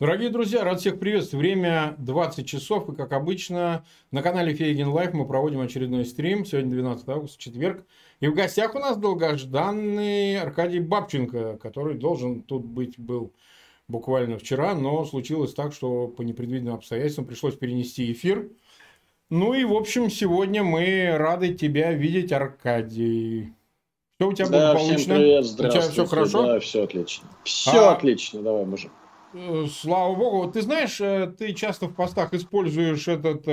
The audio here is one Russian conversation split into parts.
Дорогие друзья, рад всех приветствовать. Время 20 часов, и как обычно, на канале Фейгин Лайф мы проводим очередной стрим. Сегодня 12 августа, четверг. И в гостях у нас долгожданный Аркадий Бабченко, который должен тут был буквально вчера, но случилось так, что по непредвиденным обстоятельствам пришлось перенести эфир. Ну и, в общем, сегодня мы рады тебя видеть, Аркадий. Все у тебя благополучно? Всем привет, здравствуйте. У тебя все хорошо? Да, все отлично. Все отлично, давай, мужик. Слава богу. Ты знаешь, ты часто в постах используешь этот,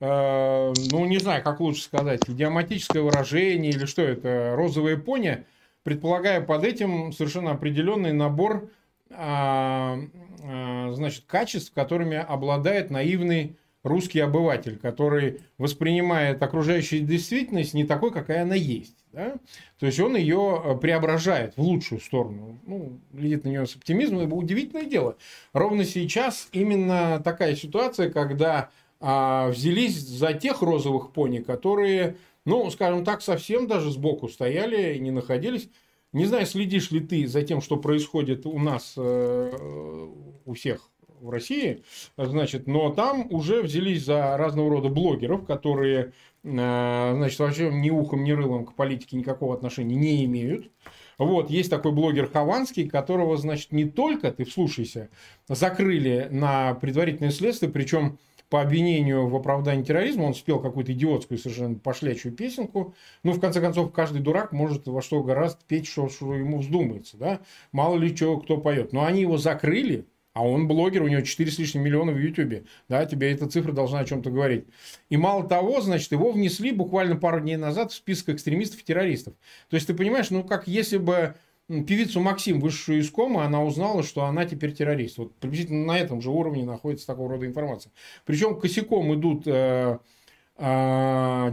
ну не знаю, как лучше сказать, идиоматическое выражение или что это, розовое пони, предполагая под этим совершенно определенный набор, значит, качеств, которыми обладает наивный русский обыватель, который воспринимает окружающую действительность не такой, какая она есть. Да? То есть он ее преображает в лучшую сторону. Ну, глядит на нее с оптимизмом. Удивительное дело. Ровно сейчас именно такая ситуация, когда взялись за тех розовых пони, которые, ну, скажем так, совсем даже сбоку стояли и не находились. Не знаю, следишь ли ты за тем, что происходит у нас, у всех в России, значит, но там уже взялись за разного рода блогеров, которые, значит, вообще ни ухом, ни рылом к политике никакого отношения не имеют. Вот, есть такой блогер Хованский, которого, значит, не только, ты вслушайся, закрыли на предварительное следствие, причем по обвинению в оправдании терроризма, он спел какую-то идиотскую совершенно пошлячую песенку. Ну, в конце концов, каждый дурак может во что гораздо петь, что ему вздумается, да? Мало ли чего, кто поет. Но они его закрыли, а он блогер, у него 4 с лишним миллиона в Ютубе. Да, тебе эта цифра должна о чем-то говорить. И мало того, значит, его внесли буквально пару дней назад в список экстремистов и террористов. То есть, ты понимаешь, ну, как если бы певицу Максим, вышедшую из комы, она узнала, что она теперь террорист. Вот приблизительно на этом же уровне находится такого рода информация. Причем косяком идут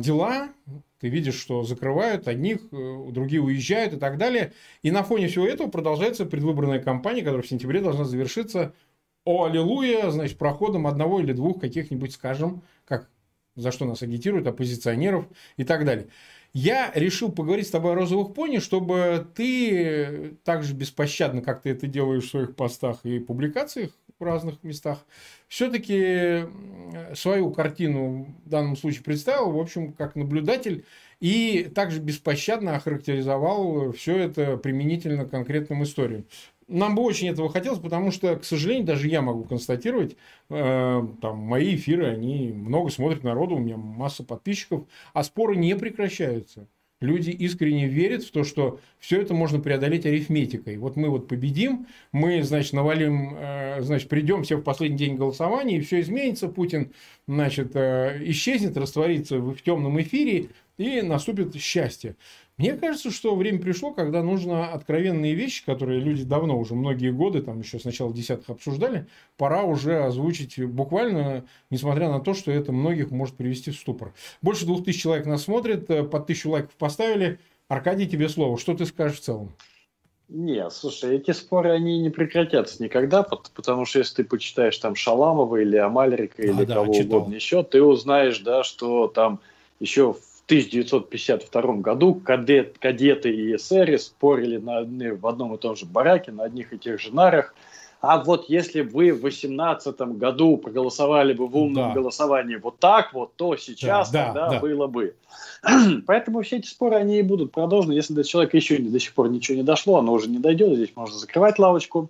дела. Ты видишь, что закрывают одних, другие уезжают и так далее. И на фоне всего этого продолжается предвыборная кампания, которая в сентябре должна завершиться, о аллилуйя, значит, проходом одного или двух каких-нибудь, скажем, как, за что нас агитируют, оппозиционеров и так далее. Я решил поговорить с тобой о розовых пони, чтобы ты так же беспощадно, как ты это делаешь в своих постах и публикациях в разных местах, все-таки свою картину в данном случае представил, в общем, как наблюдатель, и также беспощадно охарактеризовал все это применительно к конкретным историям. Нам бы очень этого хотелось, потому что, к сожалению, даже я могу констатировать, там, мои эфиры, они много смотрят народу, у меня масса подписчиков, а споры не прекращаются. Люди искренне верят в то, что все это можно преодолеть арифметикой. Вот мы вот победим, мы, значит, навалим, значит, придем все в последний день голосования, и все изменится, Путин, значит, исчезнет, растворится в темном эфире, и наступит счастье. Мне кажется, что время пришло, когда нужно откровенные вещи, которые люди давно уже, многие годы, там еще с начала десятых обсуждали, пора уже озвучить буквально, несмотря на то, что это многих может привести в ступор. Больше 2000 человек нас смотрит, по 1000 лайков поставили. Аркадий, тебе слово. Что ты скажешь в целом? Не, слушай, эти споры, они не прекратятся никогда, потому что если ты почитаешь там Шаламова или Амальрика или кого угодно еще, ты узнаешь, да, что там еще в 1952 году кадеты и эсеры спорили в одном и том же бараке, на одних и тех же нарах. А вот если вы в 2018 году проголосовали бы в умном голосовании вот так вот, то сейчас тогда было бы. Поэтому все эти споры, они и будут продолжены. Если до человека еще до сих пор ничего не дошло, оно уже не дойдет. Здесь можно закрывать лавочку.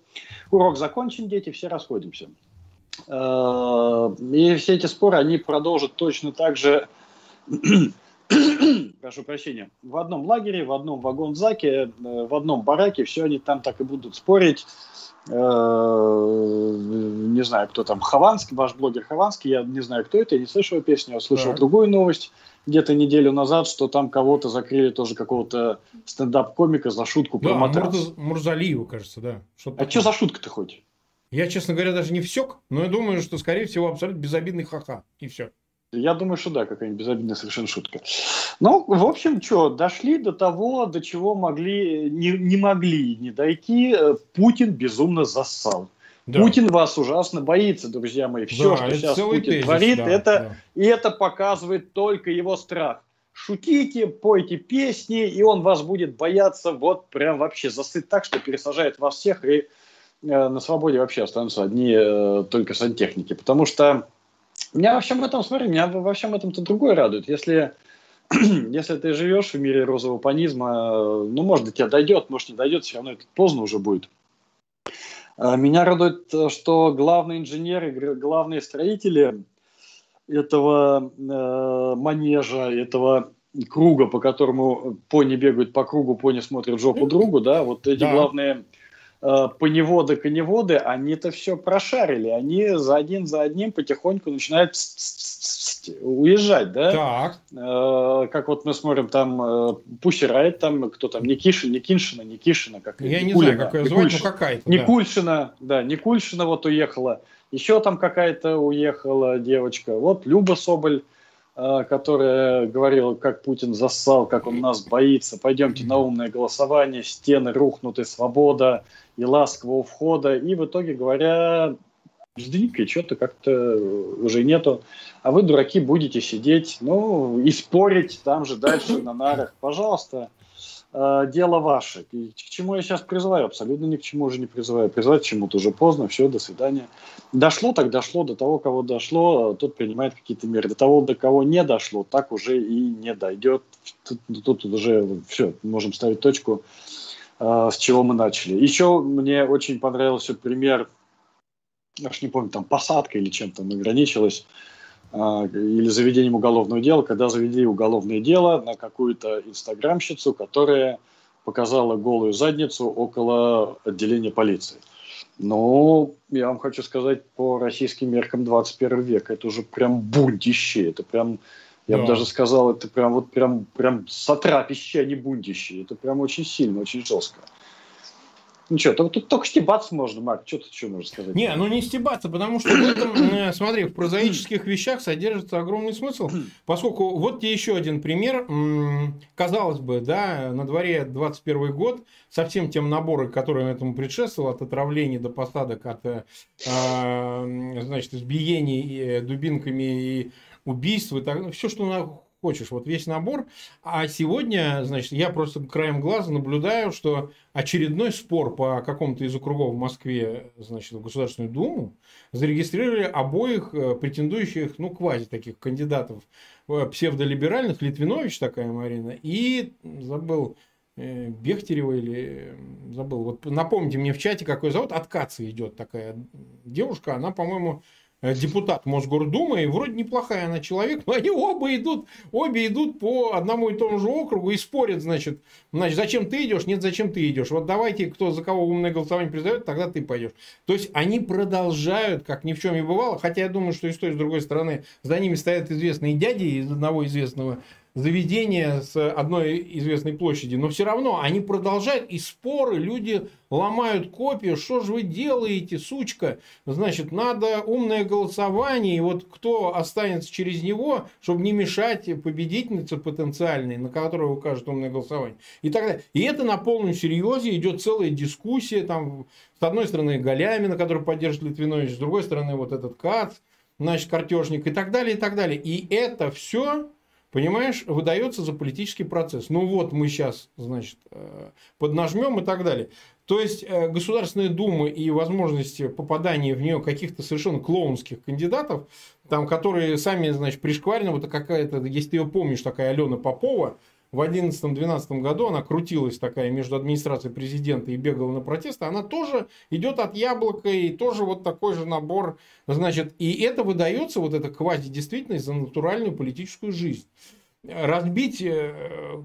Урок закончен, дети, все расходимся. И все эти споры, они продолжат точно так же... Прошу прощения. В одном лагере, в одном вагонзаке, в одном бараке, все они там так и будут спорить. Не знаю, кто там, Хованский, ваш блогер Хованский, я не знаю, кто это, я не слышал песню, я слышал другую новость где-то неделю назад, что там кого-то закрыли, тоже какого-то стендап-комика за шутку про матрас. Мурзалиева, кажется, да. А что за шутка-то хоть? Я, честно говоря, даже не всек, но я думаю, что, скорее всего, абсолютно безобидный ха-ха, и все. Я думаю, что да, какая-нибудь безобидная совершенно шутка. Ну, в общем, что, дошли до того, до чего не могли дойти. Путин безумно зассал. Да. Путин вас ужасно боится, друзья мои. Все, что сейчас Путин творит, это показывает только его страх. Шутите, пойте песни, и он вас будет бояться вот прям вообще засыт так, что пересажает вас всех и на свободе вообще останутся одни только сантехники. Потому что меня во всем этом, смотри, меня во всем этом-то другое радует. Если ты живешь в мире розового панизма, ну, может, до тебя дойдет, может, не дойдет, все равно это поздно уже будет. Меня радует, что главные инженеры, главные строители этого манежа, этого круга, по которому пони бегают по кругу, пони смотрят в жопу другу, да, вот эти главные поневоды-коневоды, они это все прошарили, они за одним потихоньку начинают уезжать, да? Так. Как вот мы смотрим там Пусси Райот, там кто там, Никишина, как я не знаю, какая звать, но какая-то. Никульшина, да, Никульшина вот уехала, еще там какая-то уехала девочка, вот Люба Соболь, которая говорила, как Путин зассал, как он нас боится, пойдемте на умное голосование, стены рухнут и свобода, и ласкового входа, и в итоге говоря, жди-ка, что-то как-то уже нету, а вы, дураки, будете сидеть, ну, и спорить там же дальше на нарах, пожалуйста, дело ваше. И к чему я сейчас призываю? Абсолютно ни к чему уже не призываю. Призывать к чему-то уже поздно, все, до свидания. Дошло так дошло, до того, кого дошло, тот принимает какие-то меры. До того, до кого не дошло, так уже и не дойдет. Тут уже все, можем ставить точку, с чего мы начали. Еще мне очень понравился пример, я уж не помню, там посадка или чем-то ограничилась, или заведением уголовного дела, когда завели уголовное дело на какую-то инстаграмщицу, которая показала голую задницу около отделения полиции. Ну, я вам хочу сказать, по российским меркам 21 века это уже прям бунтище, это прям, я бы даже сказал, это прям вот прям сатрапище, а не бунтище, это прям очень сильно, очень жестко. Ну что, тут только стебаться можно, Марк, что ты еще можешь сказать? Не, ну не стебаться, потому что в этом, смотри, в прозаических вещах содержится огромный смысл, поскольку вот тебе еще один пример, казалось бы, да, на дворе 21 год, со всем тем набором, который этому предшествовал, от отравлений до посадок, от, значит, избиений дубинками и убийств, и так, все, что надо. Хочешь, вот весь набор. А сегодня, значит, я просто краем глаза наблюдаю, что очередной спор по какому-то из округов в Москве, значит, в Государственную Думу зарегистрировали обоих претендующих, ну, квази таких кандидатов псевдолиберальных, Литвинович такая Марина, и забыл, Бехтерева или забыл, вот напомните мне в чате, какой зовут, от Каца идет такая девушка, она, по-моему, депутат Мосгордумы, и вроде неплохая она человек, но они обе идут по одному и тому же округу и спорят, значит, зачем ты идешь, нет, зачем ты идешь, вот давайте, кто за кого умное голосование призовет, тогда ты пойдешь. То есть они продолжают, как ни в чем не бывало, хотя я думаю, что и с той, и с другой стороны за ними стоят известные дяди из одного известного заведения с одной известной площади, но все равно они продолжают, и споры, люди ломают копии, что же вы делаете, сучка, значит, надо умное голосование, и вот кто останется через него, чтобы не мешать победительнице потенциальной, на которую укажет умное голосование, и так далее. И это на полном серьезе идет целая дискуссия, там, с одной стороны, Галямина, которую поддержит Литвинович, с другой стороны, вот этот Кац, значит, картежник, и так далее, и так далее. И это все, понимаешь, выдается за политический процесс. Ну вот мы сейчас, значит, поднажмем и так далее. То есть Государственная Дума и возможности попадания в нее каких-то совершенно клоунских кандидатов, там, которые сами, значит, пришкварены, вот какая-то, если ты ее помнишь, такая Алена Попова, в 2011-2012 году она крутилась такая между администрацией президента и бегала на протесты, она тоже идет от яблока и тоже вот такой же набор, значит, и это выдается, вот эта квази-действительность, за натуральную политическую жизнь. Разбить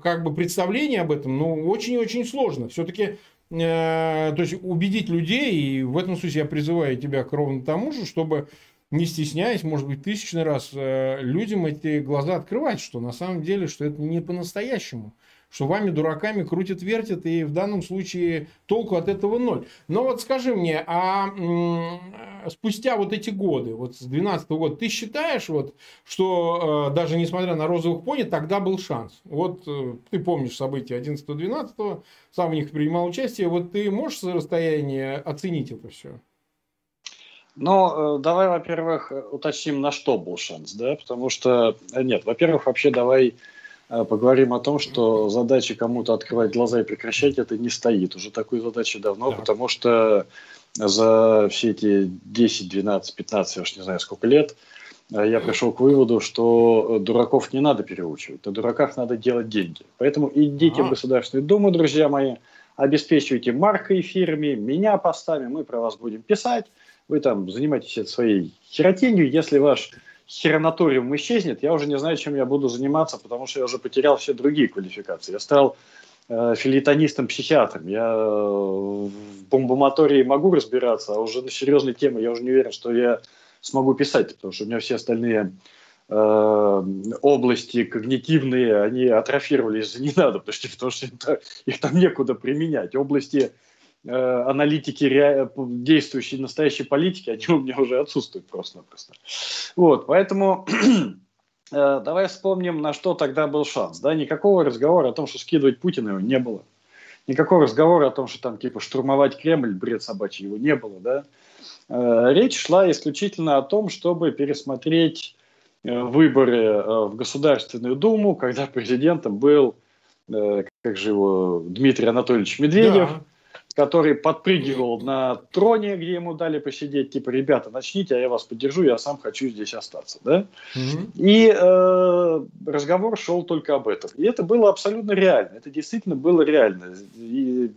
как бы представление об этом, ну, очень-очень сложно. Все-таки, то есть убедить людей, и в этом смысле я призываю тебя к ровно тому же, чтобы, не стесняясь, может быть, тысячный раз людям эти глаза открывать, что на самом деле, что это не по-настоящему, что вами, дураками, крутят-вертят, и в данном случае толку от этого ноль. Но вот скажи мне, а спустя вот эти годы, вот с 2012 года, ты считаешь, вот, что даже несмотря на розовых пони, тогда был шанс? Вот ты помнишь события 2011-2012, сам в них принимал участие, вот ты можешь с расстояния оценить это все? Ну, давай, во-первых, уточним, на что был шанс, да, потому что, нет, во-первых, вообще давай поговорим о том, что задача кому-то открывать глаза и прекращать это не стоит, уже такой задачи давно, да. Потому что за все эти 10, 12, 15, я уж не знаю сколько лет, я пришел к выводу, что дураков не надо переучивать, на дураках надо делать деньги. Поэтому идите в Государственную Думу, друзья мои, обеспечивайте маркой фирме, меня поставим, мы про вас будем писать, вы там занимаетесь своей херотенью, если ваш херонаториум исчезнет, я уже не знаю, чем я буду заниматься, потому что я уже потерял все другие квалификации. Я стал филитонистом-психиатром. Я в бомбоматории могу разбираться, а уже на серьезные темы я уже не уверен, что я смогу писать, потому что у меня все остальные области когнитивные, они атрофировались из-за ненадобности, потому что их там некуда применять. Области аналитики, действующие настоящие политики, они у меня уже отсутствуют просто-напросто. Вот, поэтому давай вспомним, на что тогда был шанс. Да? Никакого разговора о том, что скидывать Путина, его не было. Никакого разговора о том, что там типа штурмовать Кремль, бред собачий, его не было. Да? Речь шла исключительно о том, чтобы пересмотреть выборы в Государственную Думу, когда президентом был, как же его, Дмитрий Анатольевич Медведев, который подпрыгивал на троне, где ему дали посидеть, типа, ребята, начните, а я вас поддержу, я сам хочу здесь остаться. Да? И разговор шел только об этом. И это было абсолютно реально, это действительно было реально. И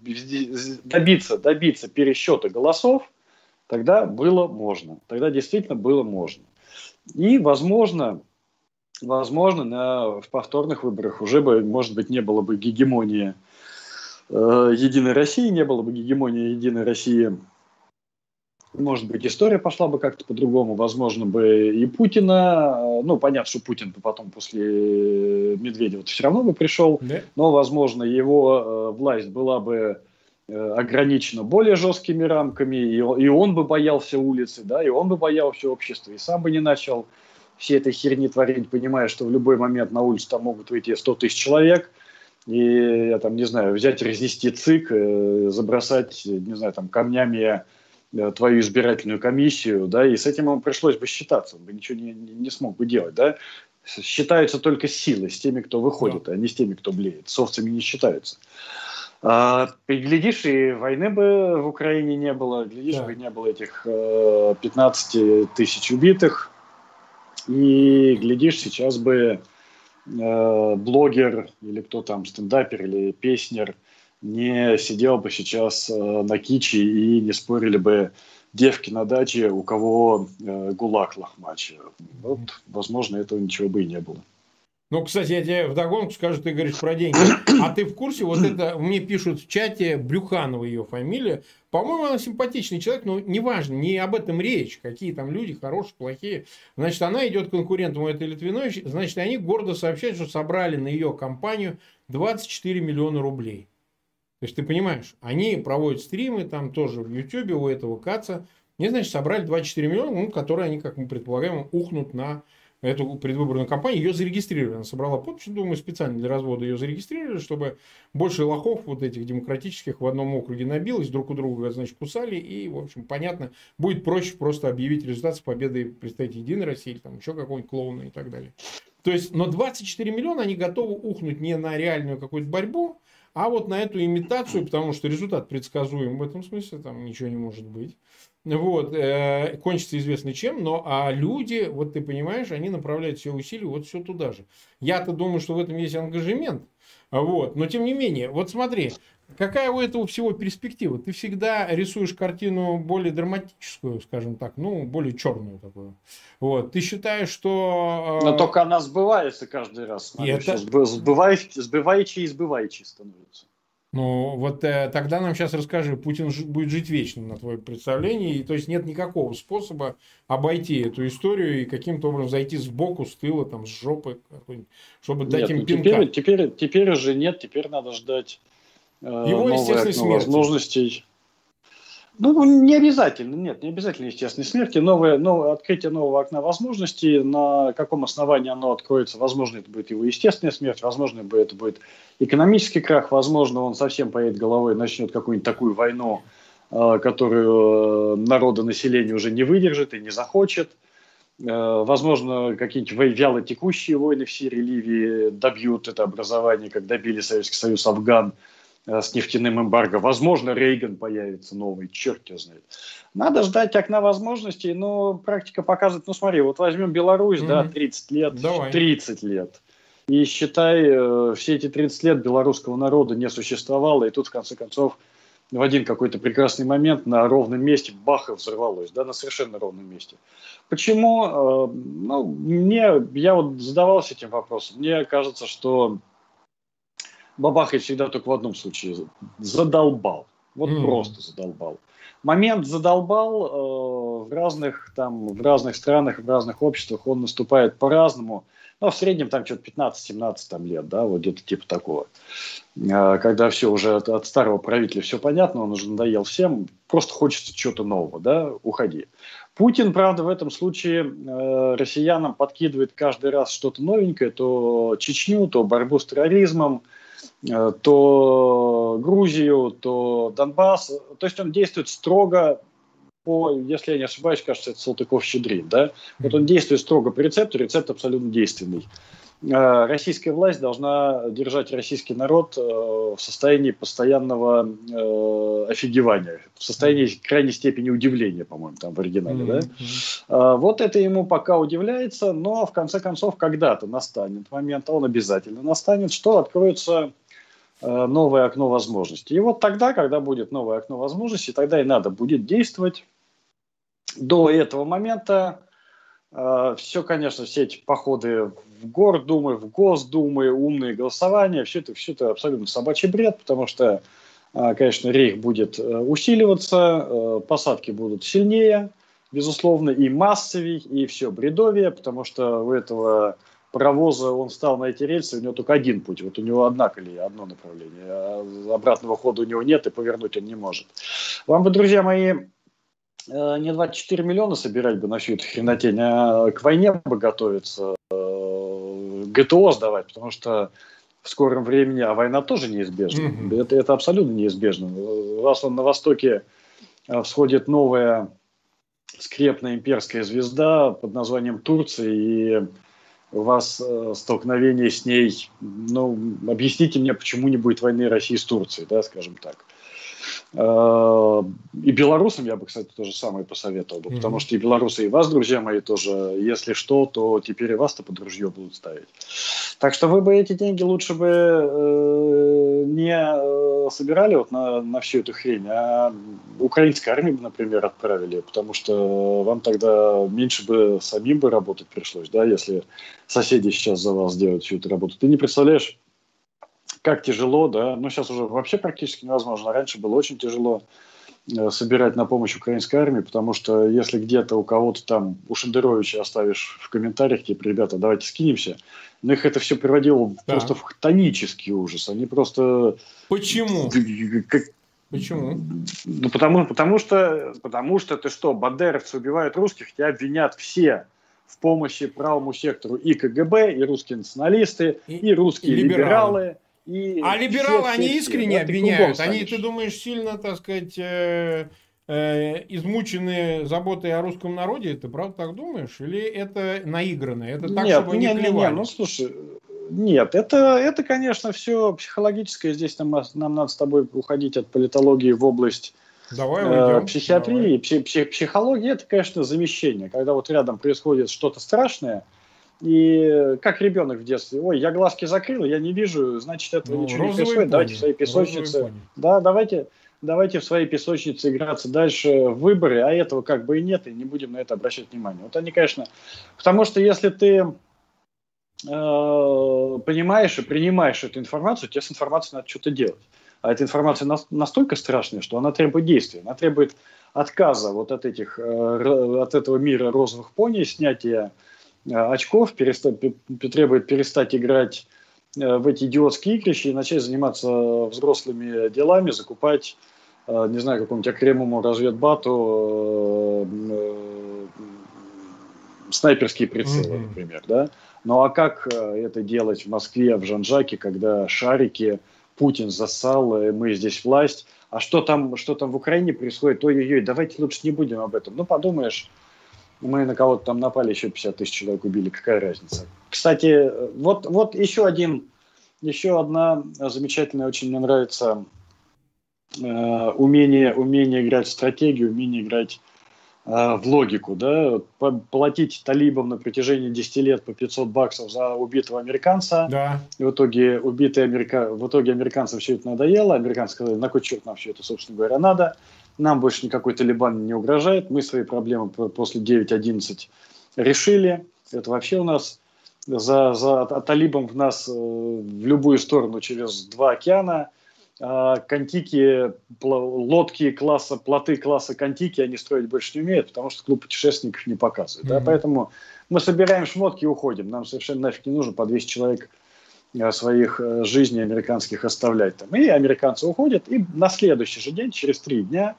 добиться пересчета голосов тогда было можно, тогда действительно было можно. И, возможно в повторных выборах уже бы, может быть, не было бы гегемонии Единой России, не было бы гегемонии Единой России. Может быть, история пошла бы как-то по-другому. Возможно, бы и Путина. Ну, понятно, что Путин потом после Медведева все равно бы пришел. Но, возможно, его власть была бы ограничена более жесткими рамками. И он бы боялся улицы, да, и он бы боялся общества. И сам бы не начал все этой херни творить, понимая, что в любой момент на улицу там могут выйти 100 тысяч человек. И, я там, не знаю, взять, разнести ЦИК, забросать, не знаю, там, камнями твою избирательную комиссию, да, и с этим ему пришлось бы считаться, он бы ничего не смог бы делать, да. Считаются только силы, с теми, кто выходит, а не с теми, кто блеет, с овцами не считаются. Глядишь, и войны бы в Украине не было, глядишь, бы не было этих 15 тысяч убитых, и, глядишь, сейчас бы блогер или кто там, стендапер или песнер не сидел бы сейчас на кичи и не спорили бы девки на даче, у кого гулаг лохмачи. Вот, возможно, этого ничего бы и не было. Ну, кстати, я тебе вдогонку скажу, ты говоришь про деньги. А ты в курсе, вот это мне пишут в чате, Брюханова ее фамилия. По-моему, она симпатичный человек, но неважно, не об этом речь. Какие там люди, хорошие, плохие. Значит, она идет конкурентом у этой Литвинович. Значит, они гордо сообщают, что собрали на ее компанию 24 миллиона рублей. То есть, ты понимаешь, они проводят стримы, там тоже в Ютьюбе у этого Каца. Не, значит, собрали 24 миллиона, ну, которые они, как мы предполагаем, ухнут на эту предвыборную кампанию, ее зарегистрировали. Она собрала подпись, думаю, специально для развода ее зарегистрировали, чтобы больше лохов вот этих демократических в одном округе набилось, друг у друга, значит, кусали. И, в общем, понятно, будет проще просто объявить результат с победой представителей Единой России, или там еще какого-нибудь клоуна и так далее. То есть, но 24 миллиона они готовы ухнуть не на реальную какую-то борьбу, а вот на эту имитацию, потому что результат предсказуем в этом смысле, там ничего не может быть. Вот, кончится известно чем, но а люди, вот ты понимаешь, они направляют все усилия вот все туда же. Я-то думаю, что в этом есть ангажемент, вот, но тем не менее, вот смотри, какая у этого всего перспектива? Ты всегда рисуешь картину более драматическую, скажем так, ну, более черную такую. Вот, ты считаешь, что... Но только она сбывается каждый раз, это... сбывающей становится. Ну, вот тогда нам сейчас расскажи, Путин будет жить вечно, на твоем представлении, и, то есть нет никакого способа обойти эту историю и каким-то образом зайти сбоку, с тыла, там, с жопы, чтобы нет, дать им пинка. Теперь уже нет, теперь надо ждать его, новых возможностей. Ну, не обязательно, нет, не обязательно естественной смерти. Открытие нового окна возможностей, на каком основании оно откроется, возможно, это будет его естественная смерть, возможно, это будет экономический крах, возможно, он совсем поедет головой и начнет какую-нибудь такую войну, которую народонаселение уже не выдержит и не захочет. Возможно, какие-нибудь вялотекущие войны в Сирии, Ливии добьют это образование, как добили Советский Союз, Афган. с нефтяным эмбарго. Возможно, Рейган появится новый, черт его знает. Надо ждать окна возможностей, но практика показывает, ну смотри, вот возьмем Беларусь, да, 30 лет, давай. 30 лет. И считай, все эти 30 лет белорусского народа не существовало, и тут в конце концов в один какой-то прекрасный момент на ровном месте бах, и взорвалось, да, на совершенно ровном месте. Почему? Ну, я вот задавался этим вопросом, мне кажется, что бабахает всегда только в одном случае. Задолбал. Вот просто задолбал. Момент задолбал в разных странах, в разных обществах он наступает по-разному. Но в среднем там что-то 15-17 там, лет, да, вот где-то типа такого. Когда все уже от старого правителя все понятно, он уже надоел всем, просто хочется чего-то нового, да, уходи. Путин, правда, в этом случае россиянам подкидывает каждый раз что-то новенькое, то Чечню, то борьбу с терроризмом, то Грузию, то Донбасс. То есть он действует строго по, если я не ошибаюсь, кажется, это Салтыков-Щедрин, да? Вот он действует строго по рецепту, рецепт абсолютно действенный. Российская власть должна держать российский народ в состоянии постоянного офигевания, в состоянии крайней степени удивления, по-моему, там в оригинале. Да? Вот это ему пока удивляется, но в конце концов когда-то настанет момент, а он обязательно настанет, что откроется новое окно возможностей. И вот тогда, когда будет новое окно возможностей, тогда и надо будет действовать. До этого момента все, конечно, все эти походы в Гордумы, в Госдумы, умные голосования, все это абсолютно собачий бред, потому что, конечно, рейх будет усиливаться, посадки будут сильнее, безусловно, и массовей, и все бредовее, потому что у этого паровоза он встал на эти рельсы, у него только один путь, вот у него одна колея, одно направление, а обратного хода у него нет и повернуть он не может. Вам бы, друзья мои, не 24 миллиона собирать бы на всю эту хренотень, а к войне бы готовиться, ГТО сдавать, потому что в скором времени, а война тоже неизбежна, это абсолютно неизбежно. Раз он на Востоке всходит новая скрепная имперская звезда под названием Турция, и у вас столкновение с ней, ну, объясните мне, почему не будет войны России с Турцией, да, скажем так. И белорусам я бы, кстати, то же самое посоветовал бы, потому что и белорусы, и вас, друзья мои, тоже, если что, то теперь и вас-то под ружье будут ставить. Так что вы бы эти деньги лучше бы не собирали вот на всю эту хрень, а украинской армии бы, например, отправили, потому что вам тогда меньше бы самим бы работать пришлось, да, если соседи сейчас за вас делают всю эту работу. Ты не представляешь, как тяжело, да, ну сейчас уже вообще практически невозможно, раньше было очень тяжело собирать на помощь украинской армии, потому что если где-то у кого-то там, у Шандеровича оставишь в комментариях, типа, ребята, давайте скинемся, но их это все приводило просто в хтонический ужас, они просто... Почему? Почему? Ну потому что ты что, бандеровцы убивают русских, тебя обвинят все в помощи правому сектору и КГБ, и русские националисты, и русские либералы. А либералы, они искренне обвиняют. Они, ты думаешь, сильно, так сказать, измучены заботой о русском народе? Ты правда так думаешь? Или это наигранно? Это так, нет, чтобы не плевали? Ну, слушай, нет, это, конечно, все психологическое. Здесь нам надо с тобой уходить от политологии в область психиатрии. Психология – это, конечно, замещение. Когда вот рядом происходит что-то страшное, и как ребенок в детстве. Ой, я глазки закрыл, я не вижу, значит, этого ничего не происходит. Давайте в своей песочнице. Да, давайте в своей песочнице играться дальше в выборы, а этого как бы и нет, и не будем на это обращать внимание. Вот они, конечно, потому что если ты понимаешь и принимаешь эту информацию, тебе с информацией надо что-то делать. А эта информация настолько страшная, что она требует действия, она требует отказа вот от этого мира розовых пони, снятия очков, требует перестать играть в эти идиотские игрища и начать заниматься взрослыми делами, закупать, не знаю, какому-нибудь окремому разведбату снайперские прицелы, например. Да? Ну а как это делать в Москве, в Жанжаке, когда шарики, Путин засал, и мы здесь власть, а что там в Украине происходит, ой-ой-ой, давайте лучше не будем об этом. Ну подумаешь, мы на кого-то там напали, еще 50 тысяч человек убили, какая разница. Кстати, вот еще одна замечательная, очень мне нравится умение играть в стратегию, умение играть в логику. Да? Платить талибам на протяжении 10 лет по 500 баксов за убитого американца. Да. И в итоге американцам все это надоело. Американцы сказали, на кой черт нам все это, собственно говоря, надо. Нам больше никакой Талибан не угрожает. Мы свои проблемы после 9/11 решили. Это вообще у нас... Талибам в нас в любую сторону через два океана. Контики, лодки класса, плоты класса Контики они строить больше не умеют, потому что клуб путешественников не показывает. Да? Поэтому мы собираем шмотки и уходим. Нам совершенно нафиг не нужно по 200 человек своих жизней американских оставлять там. И американцы уходят. И на следующий же день, через 3 дня,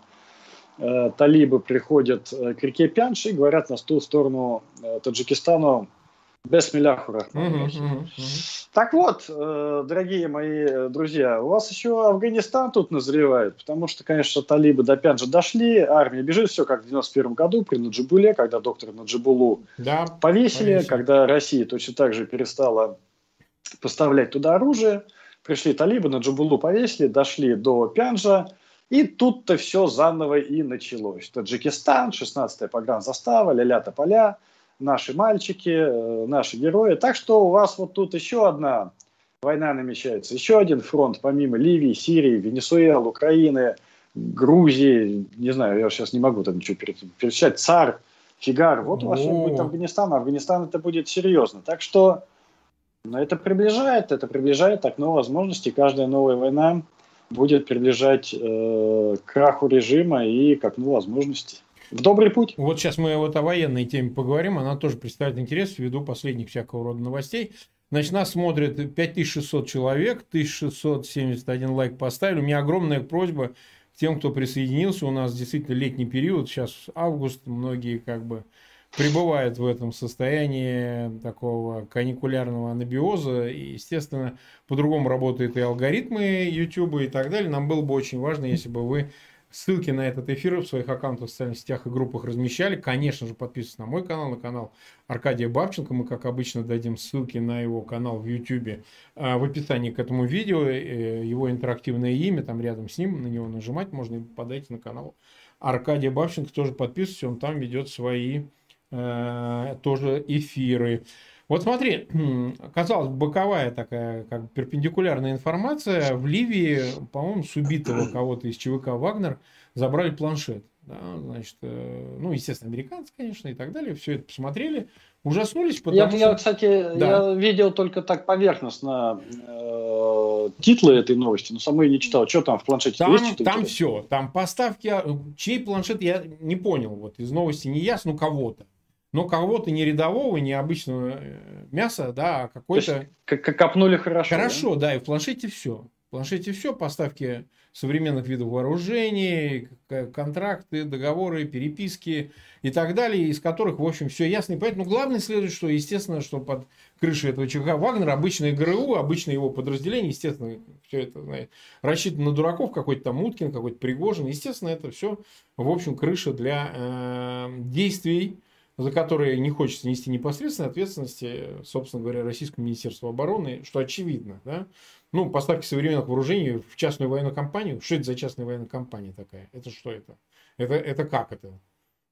талибы приходят к реке Пянш и говорят на ту сторону Таджикистану: Бесмилляху рахмани. Так вот, дорогие мои друзья, у вас еще Афганистан тут назревает, потому что, конечно, талибы до Пянджа дошли, армия бежит, все как в 91 году при Наджибуле, когда доктора Наджибулу повесили, когда Россия точно так же перестала поставлять туда оружие, пришли талибы, Наджибулу повесили, дошли до Пянджа, и тут-то все заново и началось. Таджикистан, 16-я погранзастава, ля-ля-то поля. Наши мальчики, наши герои. Так что у вас вот тут еще одна война намечается. Еще один фронт, помимо Ливии, Сирии, Венесуэлы, Украины, Грузии. Не знаю, я сейчас не могу там ничего перечислять. ЦАР, Фигар. Вот у вас будет Афганистан. Афганистан это будет серьезно. Так что это приближает окно возможностей. Каждая новая война будет приближать к краху режима и к окну возможностей. В добрый путь. Вот сейчас мы вот о военной теме поговорим. Она тоже представляет интерес ввиду последних всякого рода новостей. Значит, нас смотрят 5600 человек. 1671 лайк поставили. У меня огромная просьба к тем, кто присоединился. У нас действительно летний период. Сейчас август. Многие как бы пребывают в этом состоянии такого каникулярного анабиоза. И, естественно, по-другому работают и алгоритмы YouTube и так далее. Нам было бы очень важно, если бы вы... ссылки на этот эфир в своих аккаунтах в социальных сетях и группах размещали. Конечно же, подписывайтесь на мой канал, на канал Аркадия Бабченко. Мы, как обычно, дадим ссылки на его канал в YouTube в описании к этому видео. Его интерактивное имя, там рядом с ним, на него нажимать можно и попадать на канал Аркадия Бабченко. Тоже подписывайтесь, он там ведет свои тоже эфиры. Вот смотри, казалось бы, боковая такая, как перпендикулярная информация. В Ливии, по-моему, с убитого кого-то из ЧВК «Вагнер» забрали планшет. Да, значит, ну, естественно, американцы, конечно, и так далее. Все это посмотрели, ужаснулись. Я, кстати, я видел только так поверхностно титлы этой новости, но сам ее не читал. Что там в планшете? Там все. Там поставки. Чей планшет, я не понял. Вот из новости не ясно, ну, кого-то. Но кого-то не рядового, не обычного мяса, да, а какой-то... Как копнули хорошо. Хорошо, да? Да, и в планшете все. В планшете все, поставки современных видов вооружений, контракты, договоры, переписки и так далее, из которых, в общем, все ясно и понятно. Но главное следует, что, естественно, что под крышей этого ЧВК «Вагнера» обычное ГРУ, обычное его подразделение, естественно, все это, знаете, рассчитано на дураков, какой-то там Уткин, какой-то Пригожин. Естественно, это все, в общем, крыша для действий, за которые не хочется нести непосредственной ответственности, собственно говоря, Российскому министерству обороны, что очевидно. Да? Ну, поставки современных вооружений в частную военную компанию. Что это за частная военная компания такая? Это что это? Это как это?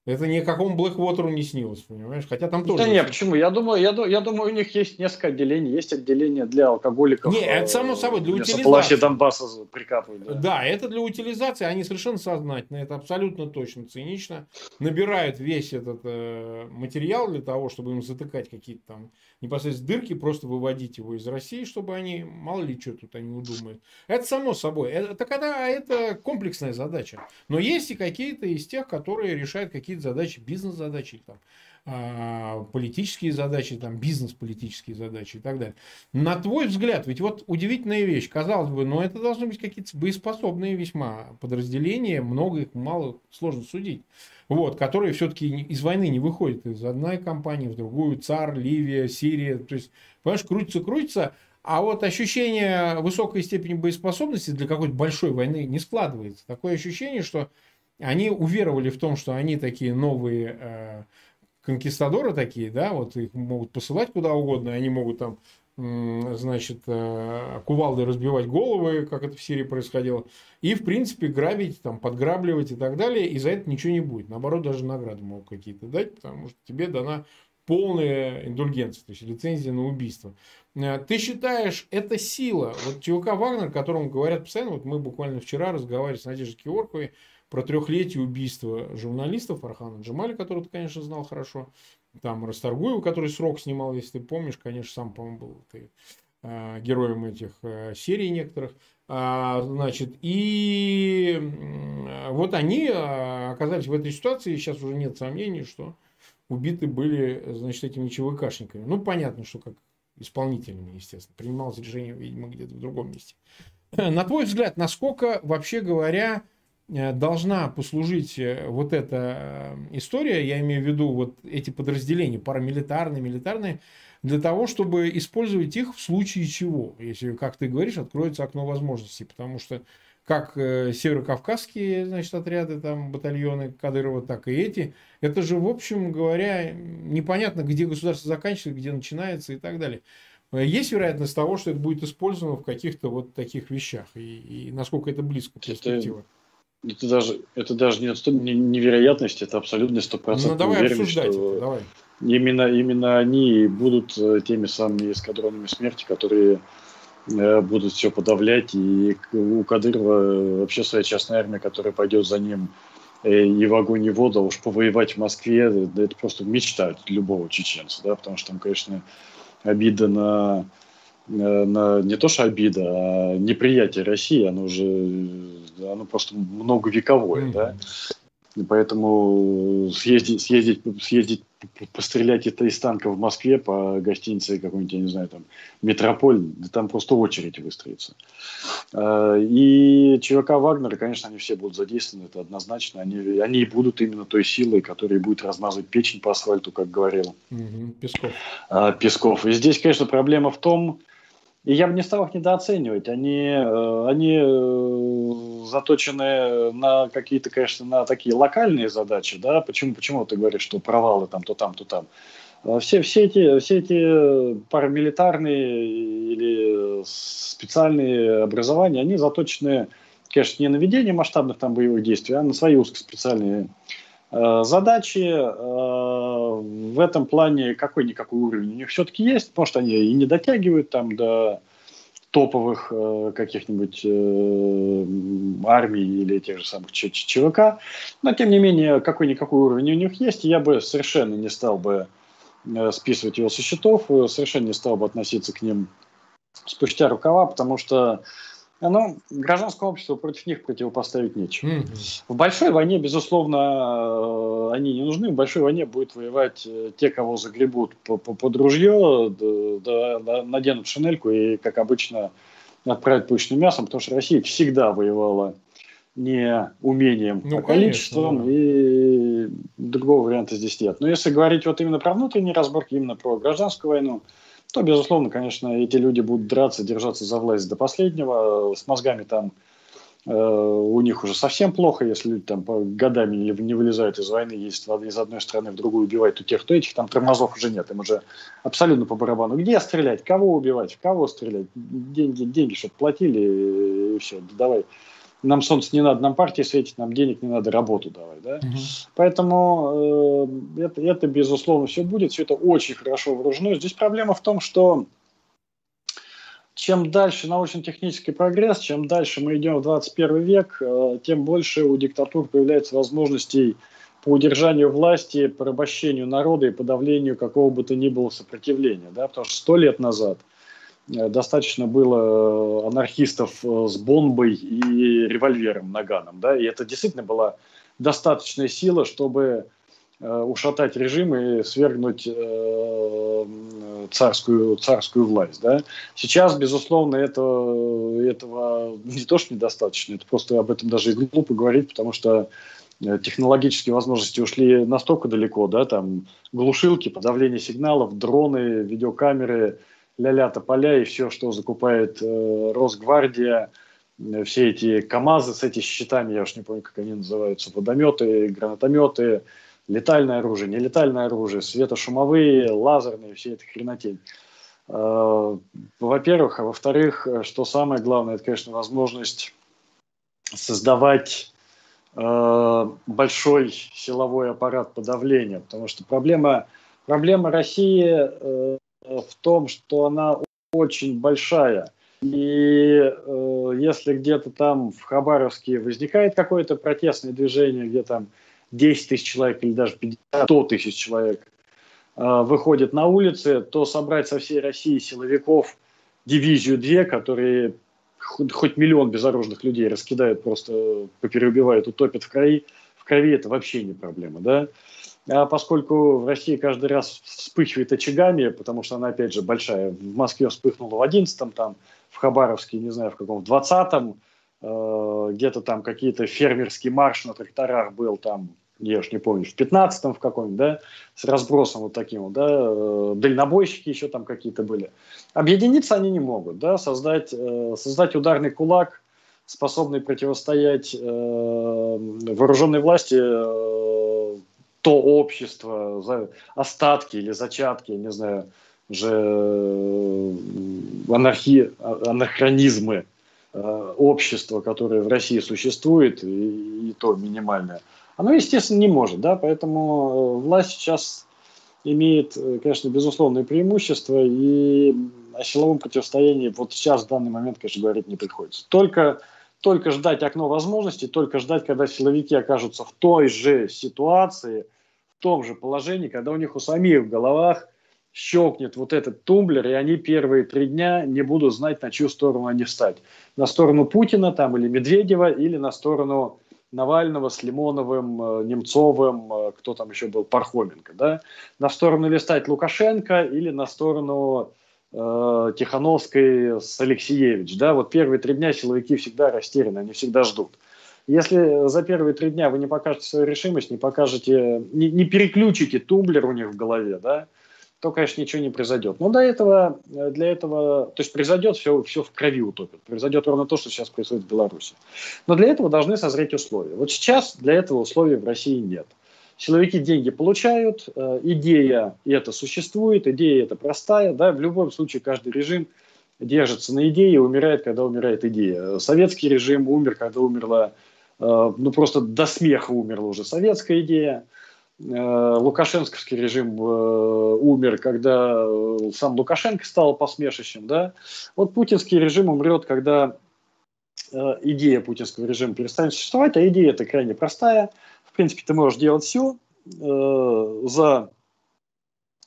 Это никакому Блэквотеру не снилось, понимаешь? Хотя там тоже... Да не, почему? Я думаю, у них есть несколько отделений. Есть отделение для алкоголиков. Нет, это само собой, для утилизации. Плащи Донбасса прикапывают. Да. Да, это для утилизации. Они совершенно сознательно, это абсолютно точно, цинично. Набирают весь этот материал для того, чтобы им затыкать какие-то там непосредственно дырки, просто выводить его из России, чтобы они, мало ли, что тут они удумают. Это само собой. Это комплексная задача. Но есть и какие-то из тех, которые решают какие-то задачи, бизнес-задачи, там, политические задачи, там, бизнес-политические задачи и так далее. На твой взгляд, ведь вот удивительная вещь, казалось бы, но это должны быть какие-то боеспособные весьма подразделения, много их, мало, сложно судить, вот, которые все-таки из войны не выходят из одной компании в другую, ЦАР, Ливия, Сирия, то есть, понимаешь, крутится, а вот ощущение высокой степени боеспособности для какой-то большой войны не складывается. Такое ощущение, что они уверовали в том, что они такие новые конкистадоры такие, да, вот их могут посылать куда угодно, они могут там значит, кувалдой разбивать головы, как это в Сирии происходило, и, в принципе, грабить, там, подграбливать и так далее, и за это ничего не будет. Наоборот, даже награды могут какие-то дать, потому что тебе дана полная индульгенция, то есть лицензия на убийство. Ты считаешь, это сила? Вот ЧВК Вагнер, которому говорят постоянно, вот мы буквально вчера разговаривали с Надеждой Георгиевой про 3-летие убийства журналистов, Орхана Джемаля, которого ты, конечно, знал хорошо, там Расторгуева, который срок снимал, если ты помнишь, конечно, сам, по-моему, был ты героем этих серий некоторых. Значит, и вот они оказались в этой ситуации, сейчас уже нет сомнений, что убиты были, значит, этими ЧВКшниками. Ну, понятно, что как исполнителями, естественно. Принималось решение, видимо, где-то в другом месте. На твой взгляд, насколько, вообще говоря, должна послужить вот эта история, я имею в виду вот эти подразделения, парамилитарные, милитарные, для того, чтобы использовать их в случае чего, если, как ты говоришь, откроется окно возможностей, потому что как северокавказские, значит, отряды, там, батальоны Кадырова, так и эти. Это же, в общем говоря, непонятно, где государство заканчивается, где начинается и так далее. Есть вероятность того, что это будет использовано в каких-то вот таких вещах? И насколько это близко перспектива? Это даже не вероятность, это абсолютно 100%. Ну, давай уверен, обсуждать что это, давай. Именно они будут теми самыми эскадронами смерти, которые будут все подавлять, и у Кадырова вообще своя частная армия, которая пойдет за ним и в огонь, и в воду. Уж повоевать в Москве, да, это просто мечта любого чеченца, да, потому что там, конечно, обида на не то что обида, а неприятие России, оно просто многовековое, да. И поэтому съездить пострелять из танка в Москве по гостинице какой-нибудь, я не знаю, там, Метрополь, да там просто очередь выстроится. И ЧВК Вагнера, конечно, они все будут задействованы, это однозначно. Они и будут именно той силой, которая будет размазывать печень по асфальту, как говорил Песков. И здесь, конечно, проблема в том, и я бы не стал их недооценивать. Они заточены на какие-то, конечно, на такие локальные задачи. Да? Почему ты говоришь, что провалы там, то там, то там? Все эти парамилитарные или специальные образования, они заточены, конечно, не на ведение масштабных там боевых действий, а на свои узкоспециальные задачи. В этом плане какой-никакой уровень у них все-таки есть, потому что они и не дотягивают там до топовых каких-нибудь армий или тех же самых ЧВК, но тем не менее какой-никакой уровень у них есть, и я бы совершенно не стал бы списывать его со счетов, совершенно не стал бы относиться к ним спустя рукава, потому что гражданское общество против них противопоставить нечего. В большой войне, безусловно, они не нужны. В большой войне будут воевать те, кого загребут под ружье, наденут шинельку и, как обычно, отправят пушечным мясом, потому что Россия всегда воевала не умением, а количеством, конечно, и другого варианта здесь нет. Но если говорить вот именно про внутренние разборки, именно про гражданскую войну, то, безусловно, конечно, эти люди будут драться, держаться за власть до последнего. С мозгами там у них уже совсем плохо, если люди там годами не вылезают из войны, если из одной страны в другую убивают, то тех, то этих, там тормозов уже нет. Им уже абсолютно по барабану. Где стрелять, кого убивать, в кого стрелять? Деньги что-то платили, и все, давай. Нам солнце не надо, нам партии светить, нам денег не надо, работу давай. Да? Поэтому это, безусловно, все будет. Все это очень хорошо вооружено. Здесь проблема в том, что чем дальше научно-технический прогресс, чем дальше мы идем в 21 век, тем больше у диктатур появляется возможностей по удержанию власти, порабощению народа и подавлению какого бы то ни было сопротивления. Да? Потому что 100 лет назад достаточно было анархистов с бомбой и револьвером наганом, да, и это действительно была достаточная сила, чтобы ушатать режим и свергнуть царскую власть, да. Сейчас, безусловно, этого не то что недостаточно, это просто об этом даже и глупо говорить, потому что технологические возможности ушли настолько далеко, да, там глушилки, подавление сигналов, дроны, видеокамеры, ля-ля-то поля и все, что закупает Росгвардия, все эти КАМАЗы с этими щитами, я уж не помню, как они называются, водометы, гранатометы, летальное оружие, нелетальное оружие, светошумовые, лазерные, все это хренотень. Во-первых, а во-вторых, что самое главное, это, конечно, возможность создавать большой силовой аппарат подавления, потому что проблема России в том, что она очень большая. И если где-то там в Хабаровске возникает какое-то протестное движение, где там 10 тысяч человек или даже 100 тысяч человек выходят на улицы, то собрать со всей России силовиков дивизию 2, которые хоть миллион безоружных людей раскидают, просто попереубивают, утопят в крови, это вообще не проблема, да? А поскольку в России каждый раз вспыхивает очагами, потому что она, опять же, большая, в Москве вспыхнула в 11-м, там, в Хабаровске, не знаю, в каком, в 20-м, где-то там какие-то фермерский марш на тракторах был, там, я уж не помню, в 15-м в каком-нибудь, да, с разбросом вот таким, да, дальнобойщики еще там какие-то были. Объединиться они не могут, да, создать ударный кулак, способный противостоять вооруженной власти, то общество, остатки или зачатки, не знаю, уже анахронизмы общества, которое в России существует, и то минимальное. Оно, естественно, не может, да, поэтому власть сейчас имеет, конечно, безусловное преимущество, и о силовом противостоянии вот сейчас, в данный момент, конечно, говорить не приходится. Только ждать окно возможностей, только ждать, когда силовики окажутся в той же ситуации, в том же положении, когда у них у самих в головах щелкнет вот этот тумблер, и они первые 3 дня не будут знать, на чью сторону они встать. На сторону Путина там, или Медведева, или на сторону Навального с Лимоновым, Немцовым, кто там еще был, Пархоменко, да? На сторону ли стать Лукашенко или на сторону Тихановской с Алексеевич, да? Вот первые 3 дня силовики всегда растеряны, они всегда ждут. Если за первые 3 дня вы не покажете свою решимость, не переключите тумблер у них в голове, да, то, конечно, ничего не произойдет. Но для этого произойдет все в крови утопит. Произойдет ровно то, что сейчас происходит в Беларуси. Но для этого должны созреть условия. Вот сейчас для этого условий в России нет. Силовики деньги получают, идея это существует, идея это простая. Да? В любом случае каждый режим держится на идее и умирает, когда умирает идея. Советский режим умер, когда умерла, просто до смеха умерла уже советская идея. Лукашенковский режим умер, когда сам Лукашенко стал посмешищем, да? Вот путинский режим умрет, когда идея путинского режима перестанет существовать, а идея эта крайне простая. В принципе, ты можешь делать все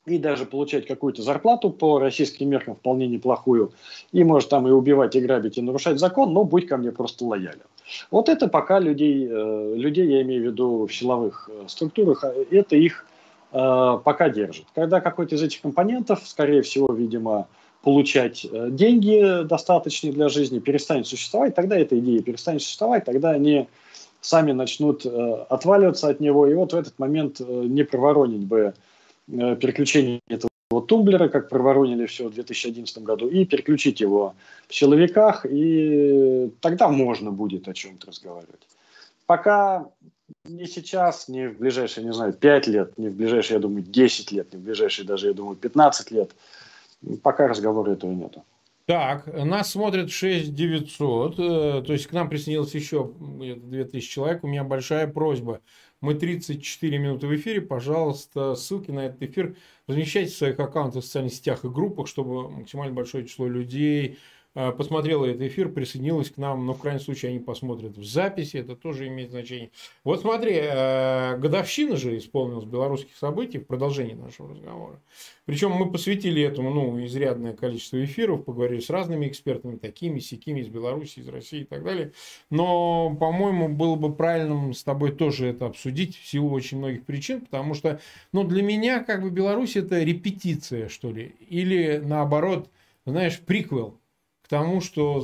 и даже получать какую-то зарплату по российским меркам вполне неплохую, и можешь там и убивать, и грабить, и нарушать закон, но будь ко мне просто лоялен. Вот это пока людей, я имею в виду в силовых структурах, это их пока держит. Когда какой-то из этих компонентов, скорее всего, видимо, получать деньги достаточные для жизни, перестанет существовать, тогда эта идея перестанет существовать, тогда они сами начнут отваливаться от него, и вот в этот момент не проворонить бы переключение этого тумблера, как проворонили все в 2011 году, и переключить его в силовиках, и тогда можно будет о чем-то разговаривать. Пока не сейчас, не в ближайшие, не знаю, 5 лет, не в ближайшие, я думаю, 10 лет, не в ближайшие даже, я думаю, 15 лет, пока разговора этого нету. Так, нас смотрят 6900, то есть к нам присоединилось еще 2000 человек. У меня большая просьба. Мы 34 минуты в эфире. Пожалуйста, ссылки на этот эфир размещайте в своих аккаунтах, в социальных сетях и группах, чтобы максимально большое число людей посмотрело этот эфир, присоединилось к нам. Но в крайнем случае они посмотрят в записи. Это тоже имеет значение. Вот смотри, годовщина же исполнилась белорусских событий в продолжении нашего разговора. Причем мы посвятили этому изрядное количество эфиров, поговорили с разными экспертами, такими, сякими, из Беларуси, из России и так далее. Но, по-моему, было бы правильным с тобой тоже это обсудить в силу очень многих причин, потому что, для меня Беларусь это репетиция, что ли, или наоборот, знаешь, приквел к тому, что,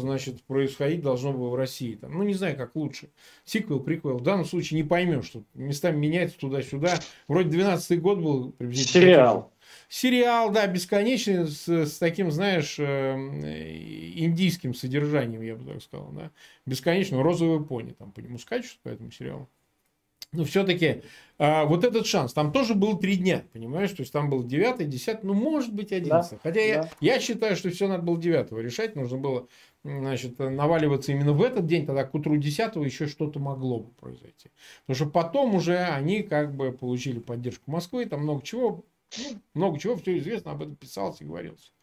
происходить должно было в России. Там, не знаю, как лучше. Сиквел, приквел. В данном случае не поймешь, что местами меняется туда-сюда. Вроде 12-й год был приблизительно. Сериал, да, бесконечный, с таким, индийским содержанием, я бы так сказал, да. Бесконечно, розовые пони, там по нему скачут, по этому сериалу. но все-таки вот этот шанс. Там тоже был 3 дня, понимаешь? То есть там был 9, 10, ну, может быть, 11. Да, хотя да. Я считаю, что все надо было 9-го решать. Нужно было, значит, наваливаться именно в этот день, тогда к утру 10-го еще что-то могло бы произойти. Потому что потом уже они как бы получили поддержку Москвы, там много чего, все известно, об этом писалось и говорилось.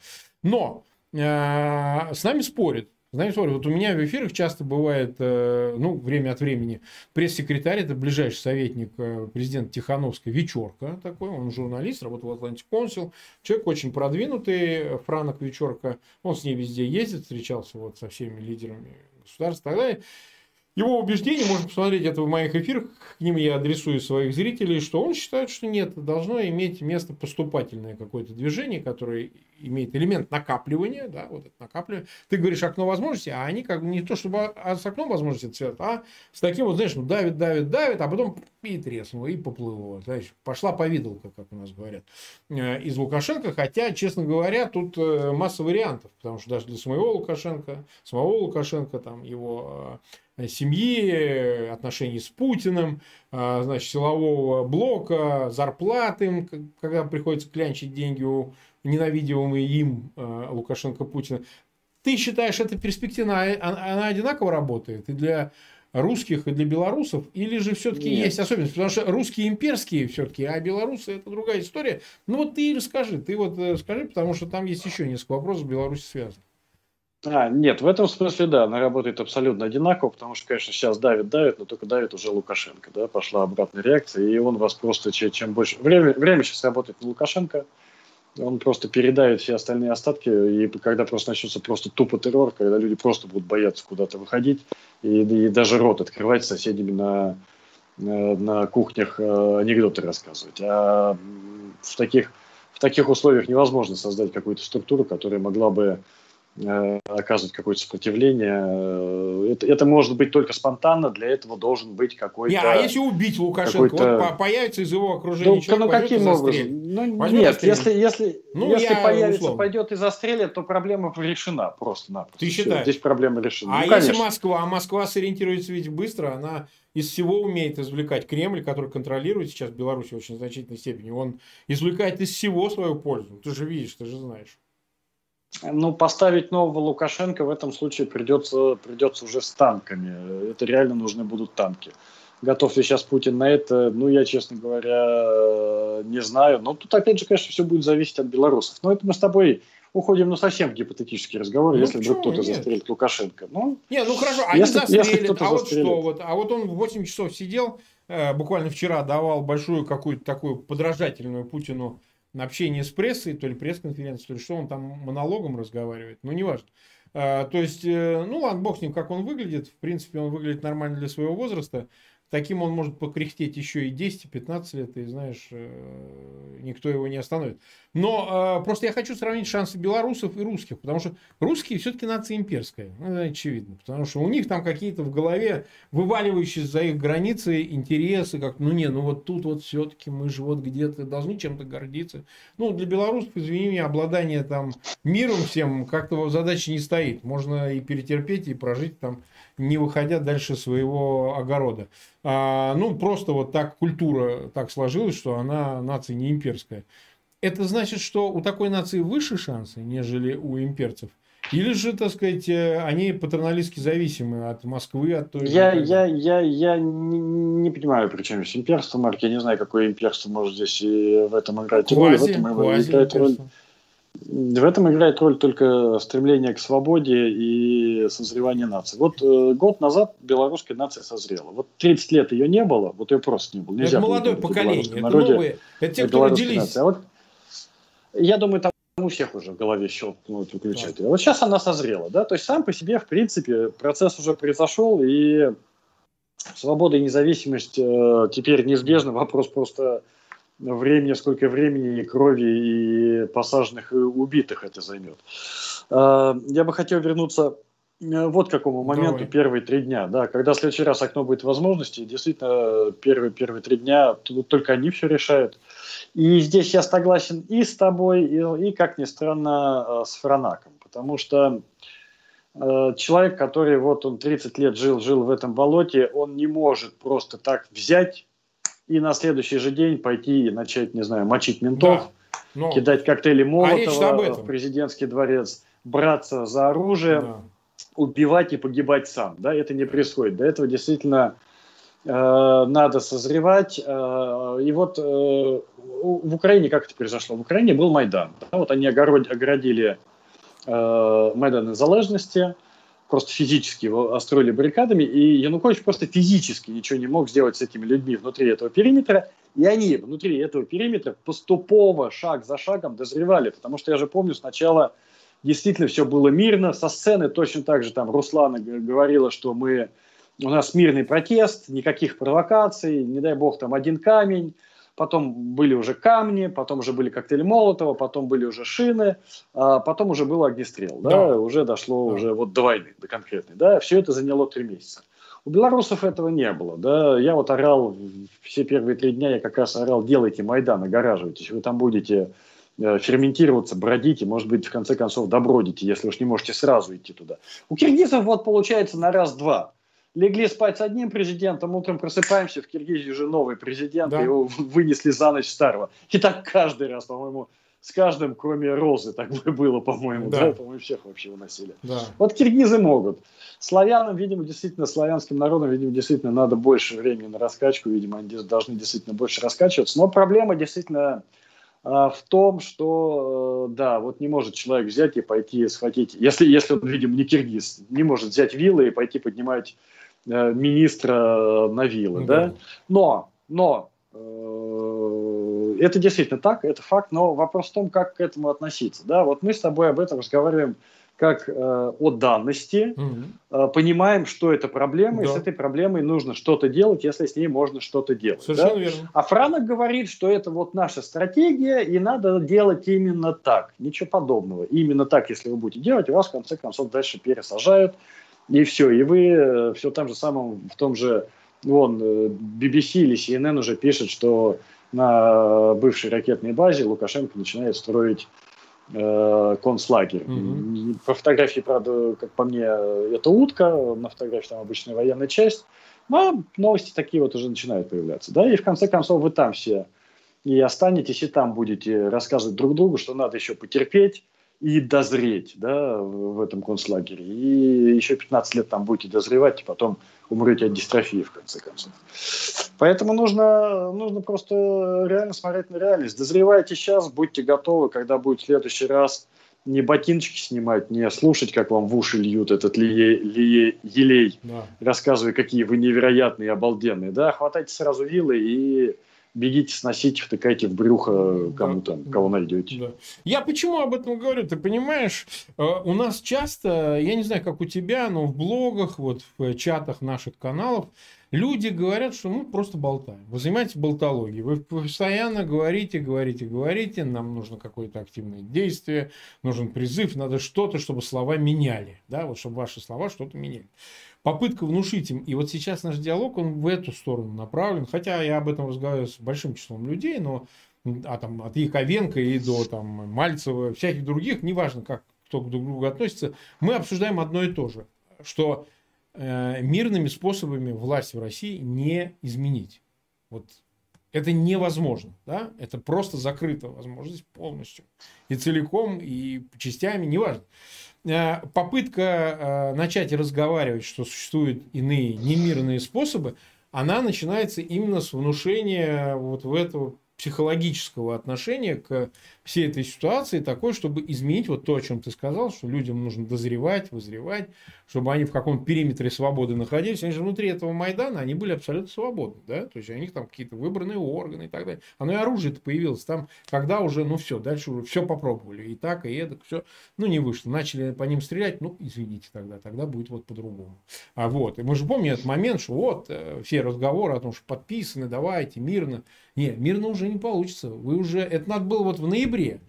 Но с нами спорят. Вот у меня в эфирах часто бывает, ну, время от времени, пресс-секретарь, это ближайший советник президента Тихановской, Вячорка такой, он журналист, работал в Atlantic Council, человек очень продвинутый, Франак Вячорка, он с ней везде ездит, встречался вот со всеми лидерами государств и так далее. Его убеждение, можно посмотреть это в моих эфирах, к ним я адресую своих зрителей, что он считает, что нет, должно иметь место поступательное какое-то движение, которое имеет элемент накапливания, да, вот это накапливание. Ты говоришь окно возможностей, а они как бы не то, чтобы с окном возможностей это связано, а с таким вот, знаешь, ну давит, а потом и треснуло, и поплыло. Знаешь, пошла повидалка, как у нас говорят, из Лукашенко, хотя, честно говоря, тут масса вариантов, потому что даже для самого Лукашенко, там его... семьи, отношений с Путиным, значит, силового блока, зарплаты, когда приходится клянчить деньги у ненавидимого им Лукашенко Путина. Ты считаешь, это перспективно, она одинаково работает и для русских, и для белорусов? Или же все-таки есть особенность? Потому что русские имперские все-таки, а белорусы это другая история. Ну вот ты и расскажи, потому что там есть еще несколько вопросов с Беларусью связанных. Нет, в этом смысле, да, она работает абсолютно одинаково, потому что, конечно, сейчас давит, но только давит уже Лукашенко, да, пошла обратная реакция, и он вас просто, чем больше... Время сейчас работает на Лукашенко, он просто передавит все остальные остатки, и когда просто начнется просто тупо террор, когда люди просто будут бояться куда-то выходить, и даже рот открывать соседями на кухнях анекдоты рассказывать. А в таких условиях невозможно создать какую-то структуру, которая могла бы оказывать какое-то сопротивление. Это может быть только спонтанно, для этого должен быть какой-то... А если убить Лукашенко, вот появится из его окружения человек, каким образом? Нет, если появится, условно пойдет и застрелит, то проблема решена просто-напросто. Ты считаешь? Здесь проблема решена. А если Москва? А Москва сориентируется ведь быстро, она... Из всего умеет извлекать Кремль, который контролирует сейчас Беларусь в очень значительной степени. Он извлекает из всего свою пользу. Ты же видишь, ты же знаешь. Ну, поставить нового Лукашенко в этом случае придется уже с танками. Это реально нужны будут танки. Готов ли сейчас Путин на это? Ну, я, честно говоря, не знаю. Но тут, опять же, конечно, все будет зависеть от белорусов. Но это мы с тобой уходим, ну, совсем в гипотетический разговор, если вдруг кто-то застрелит Лукашенко. Хорошо, они застрелят. А вот что? А вот он 8 часов сидел, буквально вчера давал большую какую-то такую подражательную Путину на общение с прессой, то ли пресс-конференции, то ли что, он там монологом разговаривает, ну, неважно. То есть, ну, ладно, бог с ним, как он выглядит, в принципе, он выглядит нормально для своего возраста, таким он может покряхтеть еще и 10-15 лет, и, знаешь, никто его не остановит. Но просто я хочу сравнить шансы белорусов и русских, потому что русские все-таки нация имперская, это очевидно, потому что у них там какие-то в голове вываливающие за их границы интересы, как, вот тут вот все-таки мы же вот где-то должны чем-то гордиться. Ну, для белорусов, извини меня, обладание там миром всем как-то задачи не стоит, можно и перетерпеть, и прожить там, не выходя дальше своего огорода. Просто вот так культура так сложилась, что она нация не имперская. Это значит, что у такой нации выше шансы, нежели у имперцев? Или же, так сказать, они патерналистски зависимы от Москвы, от той... Я не понимаю, при чем здесь имперство, Марк. Я не знаю, какое имперство может здесь и в этом играть роль. В этом играет роль только стремление к свободе и созревание нации. Вот год назад белорусская нация созрела. Вот 30 лет ее не было, вот ее просто не было. Нельзя это молодое поколение, это новые, это те, кто родились. А вот, я думаю, там у всех уже в голове щелкнут выключатель. А вот сейчас она созрела, да, то есть сам по себе, в принципе, процесс уже произошел, и свобода и независимость теперь неизбежно, вопрос просто... времени, сколько времени и крови, и посаженных, и убитых это займет. Я бы хотел вернуться вот к какому моменту. Давай. Первые 3 дня. Да, когда в следующий раз окно будет возможности, действительно, первые 3 дня только они все решают. И здесь я согласен и с тобой, и как ни странно, с Франаком. Потому что человек, который вот он 30 лет жил в этом болоте, он не может просто так взять и на следующий же день пойти и начать, не знаю, мочить ментов, да, но... кидать коктейли Молотова в президентский дворец, браться за оружие, да, убивать и погибать сам. Да, это не происходит. До этого действительно надо созревать. И вот в Украине как это произошло? В Украине был Майдан. Да, вот они огородили Майдан незалежности, просто физически его остроили баррикадами, и Янукович просто физически ничего не мог сделать с этими людьми внутри этого периметра, и они внутри этого периметра поступово, шаг за шагом дозревали, потому что я же помню, сначала действительно все было мирно, со сцены точно так же там Руслана говорила, что у нас мирный протест, никаких провокаций, не дай бог там один камень, потом были уже камни, потом уже были коктейли Молотова, потом были уже шины, а потом уже был огнестрел. Да? Да. Уже дошло уже вот до войны, до конкретной. Да? Все это заняло 3 месяца. У белорусов этого не было. Да? Я вот орал все первые 3 дня, я как раз орал: делайте Майдан, огораживайтесь, вы там будете ферментироваться, бродить, и, может быть, в конце концов добродите, если уж не можете сразу идти туда. У киргизов вот получается на раз-два. Легли спать с одним президентом, утром просыпаемся, в Киргизии уже новый президент, да, его вынесли за ночь старого. И так каждый раз, по-моему, с каждым, кроме Розы, так было, по-моему, да, да, по-моему, всех вообще выносили. Да. Вот киргизы могут. Славянам, видимо, действительно, славянским народам, видимо, действительно надо больше времени на раскачку, видимо, они должны действительно больше раскачиваться. Но проблема действительно в том, что, да, вот не может человек взять и пойти схватить, если он, видимо, не киргиз, не может взять вилы и пойти поднимать министра на вилы, да? Но это действительно так, это факт, но вопрос в том, как к этому относиться, да? Вот мы с тобой об этом разговариваем как о данности, понимаем, что это проблема, да, и с этой проблемой нужно что-то делать, если с ней можно что-то делать. Совершенно, да, верно. А Франак говорит, что это вот наша стратегия, и надо делать именно так, ничего подобного. Именно так, если вы будете делать, вас, в конце концов, дальше пересажают, и все, и вы все там же самом, в том же, вон, BBC или CNN уже пишет, что на бывшей ракетной базе Лукашенко начинает строить концлагерь. По фотографии, правда, как по мне, это утка, на фотографии там обычная военная часть, но новости такие вот уже начинают появляться, да, и в конце концов вы там все и останетесь, и там будете рассказывать друг другу, что надо еще потерпеть, и дозреть, да, в этом концлагере. И еще 15 лет там будете дозревать, и потом умрете от дистрофии, в конце концов. Поэтому нужно просто реально смотреть на реальность. Дозревайте сейчас, будьте готовы, когда будет в следующий раз, не ботиночки снимать, не слушать, как вам в уши льют этот елей, да, рассказывая, какие вы невероятные, обалденные. Да? Хватайте сразу вилы и... бегите, сносите, втыкайте в брюхо кому-то, да, кого найдете. Да. Я почему об этом говорю? Ты понимаешь, у нас часто, я не знаю, как у тебя, но в блогах, вот в чатах наших каналов, люди говорят, что мы просто болтаем. Вы занимаетесь болтологией. Вы постоянно говорите. Нам нужно какое-то активное действие, нужен призыв, надо что-то, чтобы слова меняли. Да, вот чтобы ваши слова что-то меняли. Попытка внушить им. И вот сейчас наш диалог, он в эту сторону направлен. Хотя я об этом разговариваю с большим числом людей, но там, от Яковенко и до там, Мальцева, всяких других, неважно, как кто друг к другу относится, мы обсуждаем одно и то же, что мирными способами власть в России не изменить. Вот. Это невозможно, да? Это просто закрыта возможность полностью. И целиком, и частями, неважно. Попытка начать разговаривать, что существуют иные немирные способы, она начинается именно с внушения вот в этого психологического отношения к всей этой ситуации, такой, чтобы изменить вот то, о чем ты сказал, что людям нужно дозревать, вызревать, чтобы они в каком периметре свободы находились. Они же внутри этого Майдана, они были абсолютно свободны, да, то есть у них там какие-то выбранные органы и так далее. Оно и оружие-то появилось там, когда уже, ну все, дальше уже все попробовали, и так, и эдак, все, ну не вышло. Начали по ним стрелять, ну извините тогда будет вот по-другому. А вот, и мы же помним этот момент, что вот, все разговоры о том, что подписаны, давайте, мирно. Нет, мирно уже не получится. Вы уже... Это надо было вот в ноябре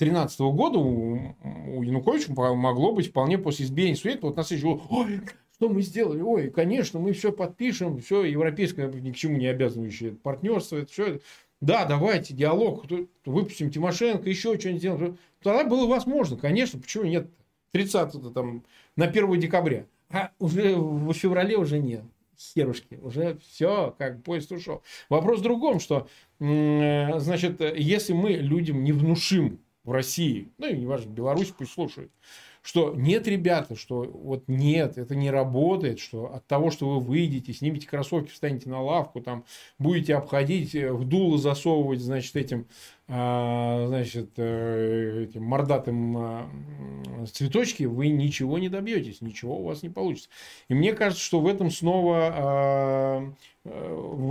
2013 года у Януковича могло быть вполне после избиения света. Вот на следующий год, ой, что мы сделали? Ой, конечно, мы все подпишем, все европейское ни к чему не обязывающее партнерство. Это все. Да, давайте, диалог, выпустим Тимошенко, еще что-нибудь сделаем. Тогда было возможно, конечно, почему нет? 30-го, там, на 1 декабря. А уже в феврале уже нет. херушки. Уже все, как поезд ушел. Вопрос в другом, что, значит, если мы людям не внушим в России, ну и неважно, Беларусь пусть слушает, что нет, ребята, что вот нет, это не работает, что от того, что вы выйдете, снимете кроссовки, встанете на лавку, там будете обходить, в дуло засовывать, значит, этим мордатым цветочки, вы ничего не добьетесь, ничего у вас не получится. И мне кажется, что в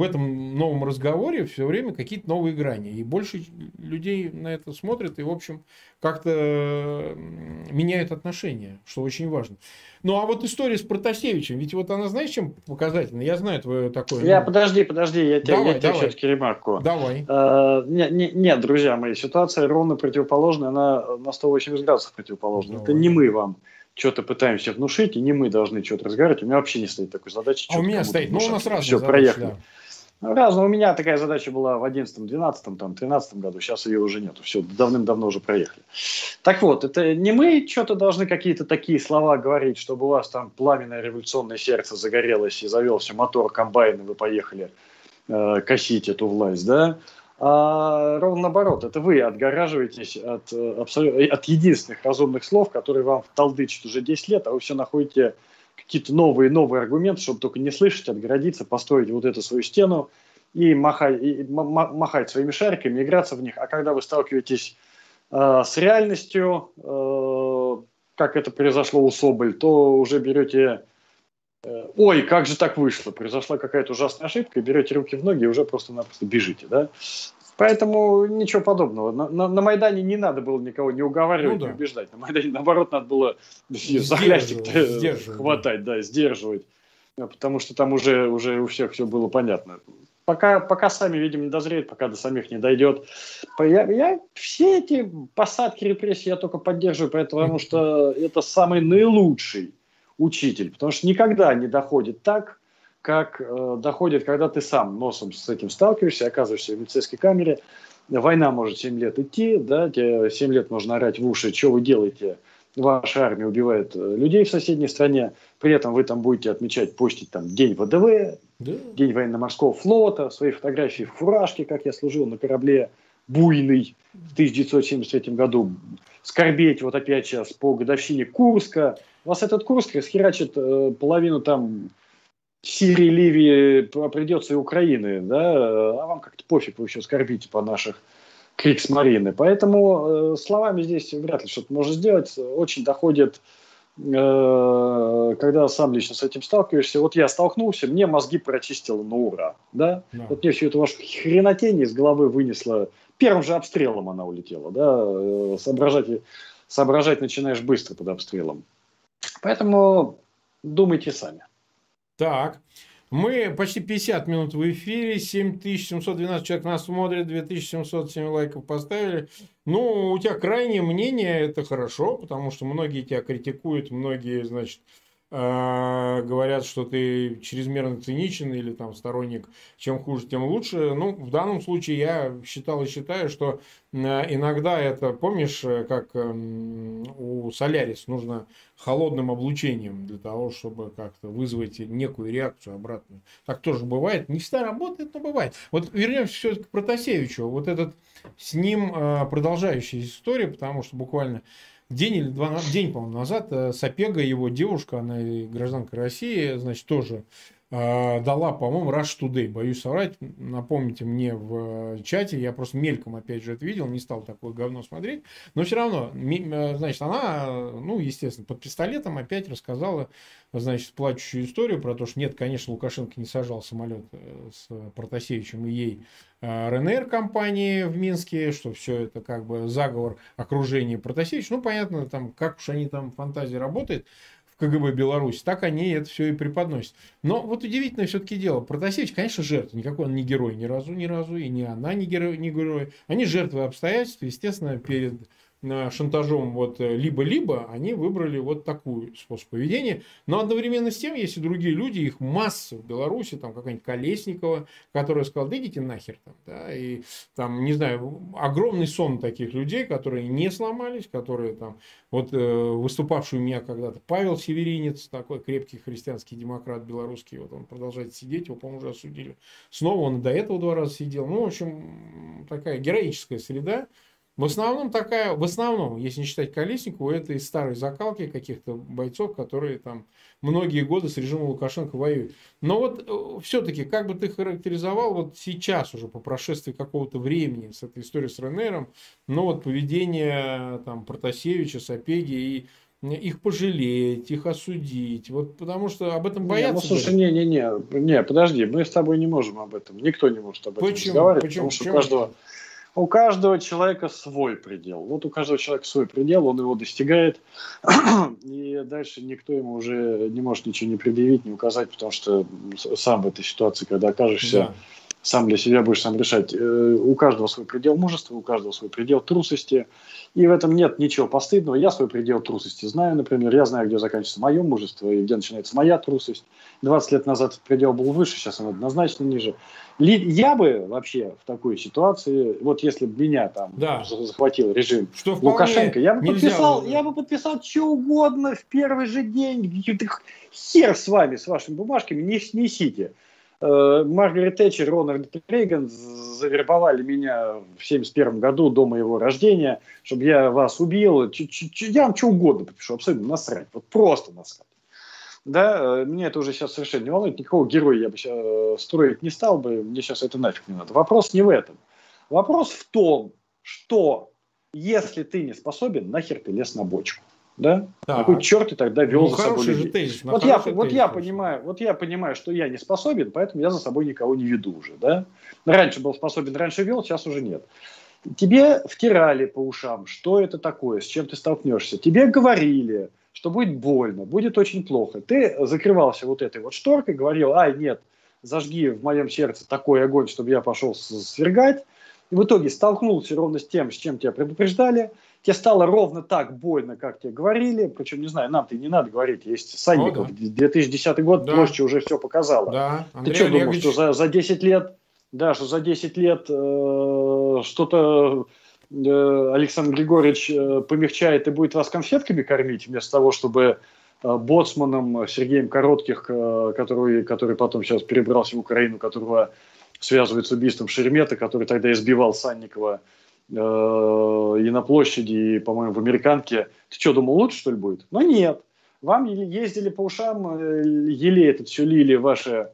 этом новом разговоре все время какие-то новые грани. И больше людей на это смотрят и, в общем, как-то меняют отношения, что очень важно. Ну, а вот история с Протасевичем, ведь вот она, знаешь, чем показательна? Я знаю твое такое... Подожди, я тебе все-таки ремарку. Давай. Нет, друзья мои, ситуация ровно противоположная, она на 180 градусов противоположна. Давай. Это не мы вам что-то пытаемся внушить, и не мы должны что-то разговаривать. У меня вообще не стоит такой задачи. А у меня стоит, но у нас разные задачи. Все, проехали. Да. У меня такая задача была в 11-м, 12-м, 13-м году, сейчас ее уже нету. Все, давным-давно уже проехали. Так вот, это не мы что-то должны какие-то такие слова говорить, чтобы у вас там пламенное революционное сердце загорелось и завелся мотор комбайна, вы поехали косить эту власть, да? А ровно наоборот, это вы отгораживаетесь от единственных разумных слов, которые вам толдычат уже 10 лет, а вы все находите какие-то новые аргументы, чтобы только не слышать, отгородиться, построить вот эту свою стену и махать своими шариками, играться в них. А когда вы сталкиваетесь с реальностью, как это произошло у Соболь, то уже берете... Ой, как же так вышло, произошла какая-то ужасная ошибка, и берете руки в ноги и уже просто-напросто бежите, да? Поэтому ничего подобного. На Майдане не надо было никого не уговаривать, не убеждать. На Майдане, наоборот, надо было за хлястик хватать, да, сдерживать, потому что там уже у всех все было понятно. Пока сами, видимо, не дозреют, пока до самих не дойдет. Я все эти посадки, репрессии я только поддерживаю, потому что это самый наилучший учитель, потому что никогда не доходит так, как доходит, когда ты сам носом с этим сталкиваешься, оказываешься в милицейской камере. Война может 7 лет идти, да, тебе 7 лет можно орать в уши, что вы делаете, ваша армия убивает людей в соседней стране, при этом вы там будете отмечать, постить там день ВДВ, да, день военно-морского флота, свои фотографии в фуражке, как я служил на корабле «Буйный» в 1973 году, скорбеть вот опять сейчас по годовщине Курска. У вас этот Курск расхерачит половину там Сирии, Ливии, придется и Украины, да, а вам как-то пофиг, вы еще скорбите по наших криксмарины. Поэтому словами здесь вряд ли что-то можно сделать. Очень доходит, когда сам лично с этим сталкиваешься. Вот я столкнулся, мне мозги прочистило на ура, да? Да. Вот мне всю эту вашу хренотень из головы вынесло. Первым же обстрелом она улетела, да? Соображать начинаешь быстро под обстрелом. Поэтому думайте сами. Так, мы почти 50 минут в эфире, 7712 человек нас смотрит, 2707 лайков поставили. Ну, у тебя крайнее мнение, это хорошо, потому что многие тебя критикуют, многие, значит, говорят, что ты чрезмерно циничен или там сторонник, чем хуже, тем лучше. Ну, в данном случае я считал и считаю, что иногда это, помнишь, как у Солярис нужно холодным облучением для того, чтобы как-то вызвать некую реакцию обратную. Так тоже бывает. Не всегда работает, но бывает. Вот вернемся все-таки к Протасевичу. Вот этот с ним продолжающаяся история, потому что буквально день или два, день, по-моему, назад Сапега, его девушка, она гражданка России, значит, тоже дала, по-моему, Rush Today. Боюсь соврать, напомните мне в чате, я просто мельком, опять же, это видел, не стал такое говно смотреть, но все равно, значит, она, ну, естественно, под пистолетом опять рассказала, значит, плачущую историю про то, что нет, конечно, Лукашенко не сажал самолет с Протасевичем и ей РНР-компании в Минске, что все это как бы заговор окружения Протасевича. Ну, понятно, там, как уж они там, фантазия работает, в КГБ Беларуси, так они это все и преподносят. Но вот удивительное все-таки дело. Протасевич, конечно, жертва. Никакой он не герой ни разу, и ни она не герой. Они жертвы обстоятельств, естественно, перед шантажом вот либо-либо, они выбрали вот такую способ поведения. Но одновременно с тем, есть и другие люди, их масса в Беларуси, там какая-нибудь Колесникова, которая сказала, да идите нахер там, да, и там, не знаю, огромный сон таких людей, которые не сломались, которые там, вот выступавший у меня когда-то Павел Северинец, такой крепкий христианский демократ белорусский, вот он продолжает сидеть, его, по-моему, уже осудили. Снова он до этого 2 раза сидел. Ну, в общем, такая героическая среда. В основном, если не считать Колесникову, это из старой закалки каких-то бойцов, которые там многие годы с режимом Лукашенко воюют. Но вот все-таки, как бы ты характеризовал вот сейчас уже по прошествии какого-то времени с этой историей с РНРом, ну вот поведение там Протасевича, Сапеги, и их пожалеть, их осудить, вот потому что об этом боятся. Ну, слушай, не, подожди, мы с тобой не можем об этом, никто не может об этом разговаривать, потому что у каждого человека свой предел. Вот у каждого человека свой предел, он его достигает, и дальше никто ему уже не может ничего не предъявить, не указать, потому что сам в этой ситуации, когда окажешься, да, сам для себя будешь сам решать. У каждого свой предел мужества, у каждого свой предел трусости, и в этом нет ничего постыдного. Я свой предел трусости знаю, например, я знаю, где заканчивается мое мужество и где начинается моя трусость. 20 лет назад этот предел был выше, сейчас он однозначно ниже. Я бы вообще в такой ситуации, вот если бы меня там, да, захватил режим Лукашенко, я бы подписал что угодно в первый же день. Хер с вами, с вашими бумажками, не снесите. Маргарет Тэтчер, Рональд Рейган завербовали меня в 1971 году, до моего рождения, чтобы я вас убил. Я вам что угодно попишу, абсолютно насрать. Вот просто насрать. Да, мне это уже сейчас совершенно не волнует. Никакого героя я бы сейчас строить не стал бы. Мне сейчас это нафиг не надо. Вопрос не в этом. Вопрос в том, что если ты не способен, нахер ты лез на бочку. Да? Да. Какой черт ты тогда вел за собой людей? Тезис, вот я понимаю, что я не способен, поэтому я за собой никого не веду уже. Да? Раньше был способен, раньше вел, сейчас уже нет. Тебе втирали по ушам, что это такое, с чем ты столкнешься. Тебе говорили, что будет больно, будет очень плохо. Ты закрывался вот этой вот шторкой, говорил, ай, нет, зажги в моем сердце такой огонь, чтобы я пошел свергать. И в итоге столкнулся ровно с тем, с чем тебя предупреждали. Тебе стало ровно так больно, как тебе говорили. Причем, не знаю, нам-то и не надо говорить. Есть Санников, 2010 год, да, площадь уже все показала. Да. Ты что думал, что за 10 лет, да, что за 10 лет что-то Александр Григорьевич помягчает и будет вас конфетками кормить, вместо того, чтобы боцманом Сергеем Коротких, который потом сейчас перебрался в Украину, которого связывает с убийством Шеремета, который тогда избивал Санникова и на площади, и, по-моему, в Американке. Ты что, думал, лучше, что ли, будет? Но нет. Вам ездили по ушам, еле это все лили ваши.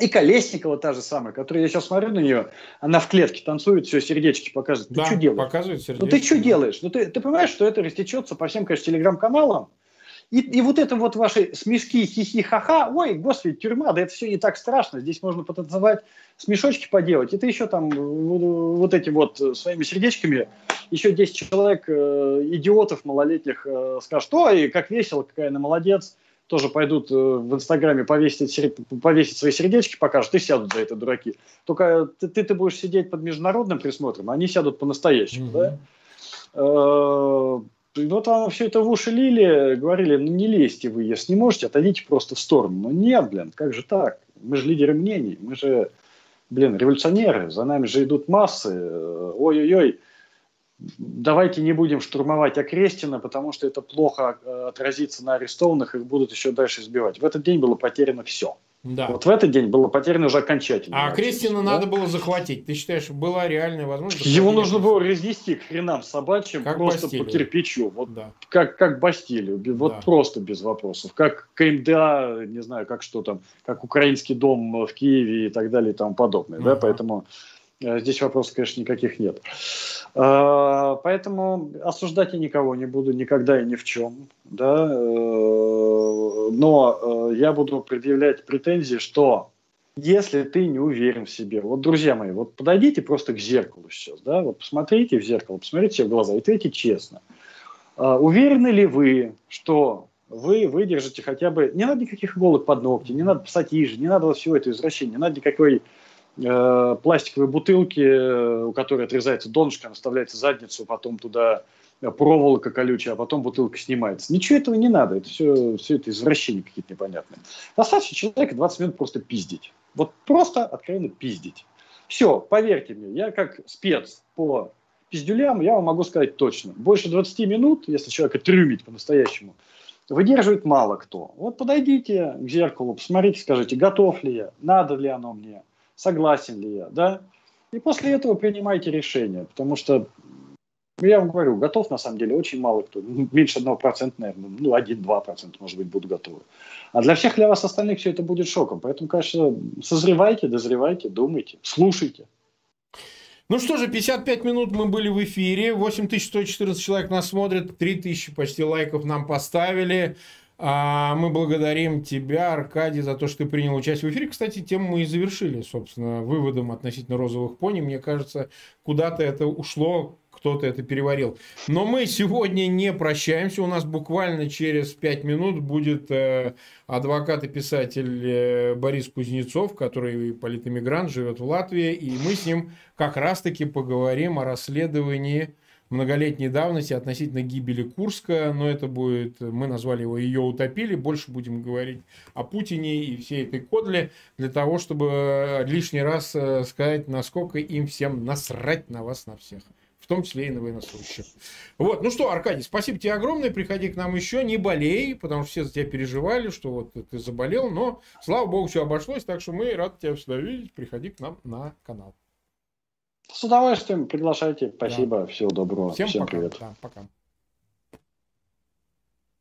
И Колесникова та же самая, которую я сейчас смотрю на нее, она в клетке танцует, все, сердечки показывает. Да, ты что делаешь? Показывает сердечки. Ну ты что делаешь? Ну ты понимаешь, что это растечется по всем, конечно, телеграм-каналам. И вот это вот ваши смешки, хихи-ха-ха, ой, господи, тюрьма, да это все не так страшно, здесь можно потанцевать, смешочки поделать, и ты еще там вот эти вот своими сердечками, еще 10 человек, идиотов малолетних, скажут, ой, как весело, какая она молодец, тоже пойдут в Инстаграме повесить свои сердечки, покажут, и сядут за это, дураки. Только ты будешь сидеть под международным присмотром, а они сядут по-настоящему, да? Вот вам все это в уши лили, говорили, ну не лезьте вы, если не можете, отойдите просто в сторону. Ну нет, блин, как же так? Мы же лидеры мнений, мы же, блин, революционеры, за нами же идут массы. Ой-ой-ой, давайте не будем штурмовать Окрестина, потому что это плохо отразится на арестованных, их будут еще дальше избивать. В этот день было потеряно все. Да. Вот в этот день было потеряно уже окончательно. А Крестина, да, надо было захватить. Ты считаешь, была реальная возможность? Его нужно было разнести к хренам собачьим, как просто Бастилию, по кирпичу. Вот, да, как Бастилию, вот, да, просто без вопросов. Как КМДА, не знаю, как что там, как Украинский дом в Киеве и так далее и тому подобное. Да? Поэтому здесь вопросов, конечно, никаких нет. Поэтому осуждать я никого не буду, никогда и ни в чем. Да? Но я буду предъявлять претензии, что если ты не уверен в себе, вот, друзья мои, вот подойдите просто к зеркалу сейчас, да? Вот посмотрите в зеркало, посмотрите себе в глаза и ответьте честно. Уверены ли вы, что вы выдержите хотя бы... Не надо никаких иголок под ногти, не надо пассатижи, не надо всего этого извращения, не надо никакой... пластиковые бутылки, у которой отрезается донышко, она вставляется в задницу, потом туда проволока колючая, а потом бутылка снимается. Ничего этого не надо. Это все это извращения какие-то непонятные. Достаточно человека 20 минут просто пиздить. Вот просто откровенно пиздить. Все, поверьте мне, я как спец по пиздюлям, я вам могу сказать точно. Больше 20 минут, если человека трюмить по-настоящему, выдерживает мало кто. Вот подойдите к зеркалу, посмотрите, скажите, готов ли я, надо ли оно мне, согласен ли я, да? И после этого принимайте решение, потому что, я вам говорю, готов на самом деле очень мало кто, меньше 1%, наверное, ну 1-2% может быть будут готовы. А для вас остальных все это будет шоком, поэтому, конечно, созревайте, дозревайте, думайте, слушайте. Ну что же, 55 минут мы были в эфире, 8114 человек нас смотрит, 3000 почти лайков нам поставили. Мы благодарим тебя, Аркадий, за то, что ты принял участие в эфире. Кстати, тему мы и завершили, собственно, выводом относительно розовых пони. Мне кажется, куда-то это ушло, кто-то это переварил. Но мы сегодня не прощаемся. У нас буквально через 5 минут будет адвокат и писатель Борис Кузнецов, который политэмигрант, живет в Латвии. И мы с ним как раз-таки поговорим о расследовании многолетней давности относительно гибели Курска, но это будет, мы назвали его «Ее утопили», больше будем говорить о Путине и всей этой кодле, для того, чтобы лишний раз сказать, насколько им всем насрать на вас, на всех, в том числе и на военнослужащих. Вот, ну что, Аркадий, спасибо тебе огромное, приходи к нам еще, не болей, потому что все за тебя переживали, что вот ты заболел, но, слава богу, все обошлось, так что мы рады тебя всегда видеть, приходи к нам на канал. С удовольствием приглашайте. Спасибо. Да. Всего доброго. Всем пока. Привет. Да, пока.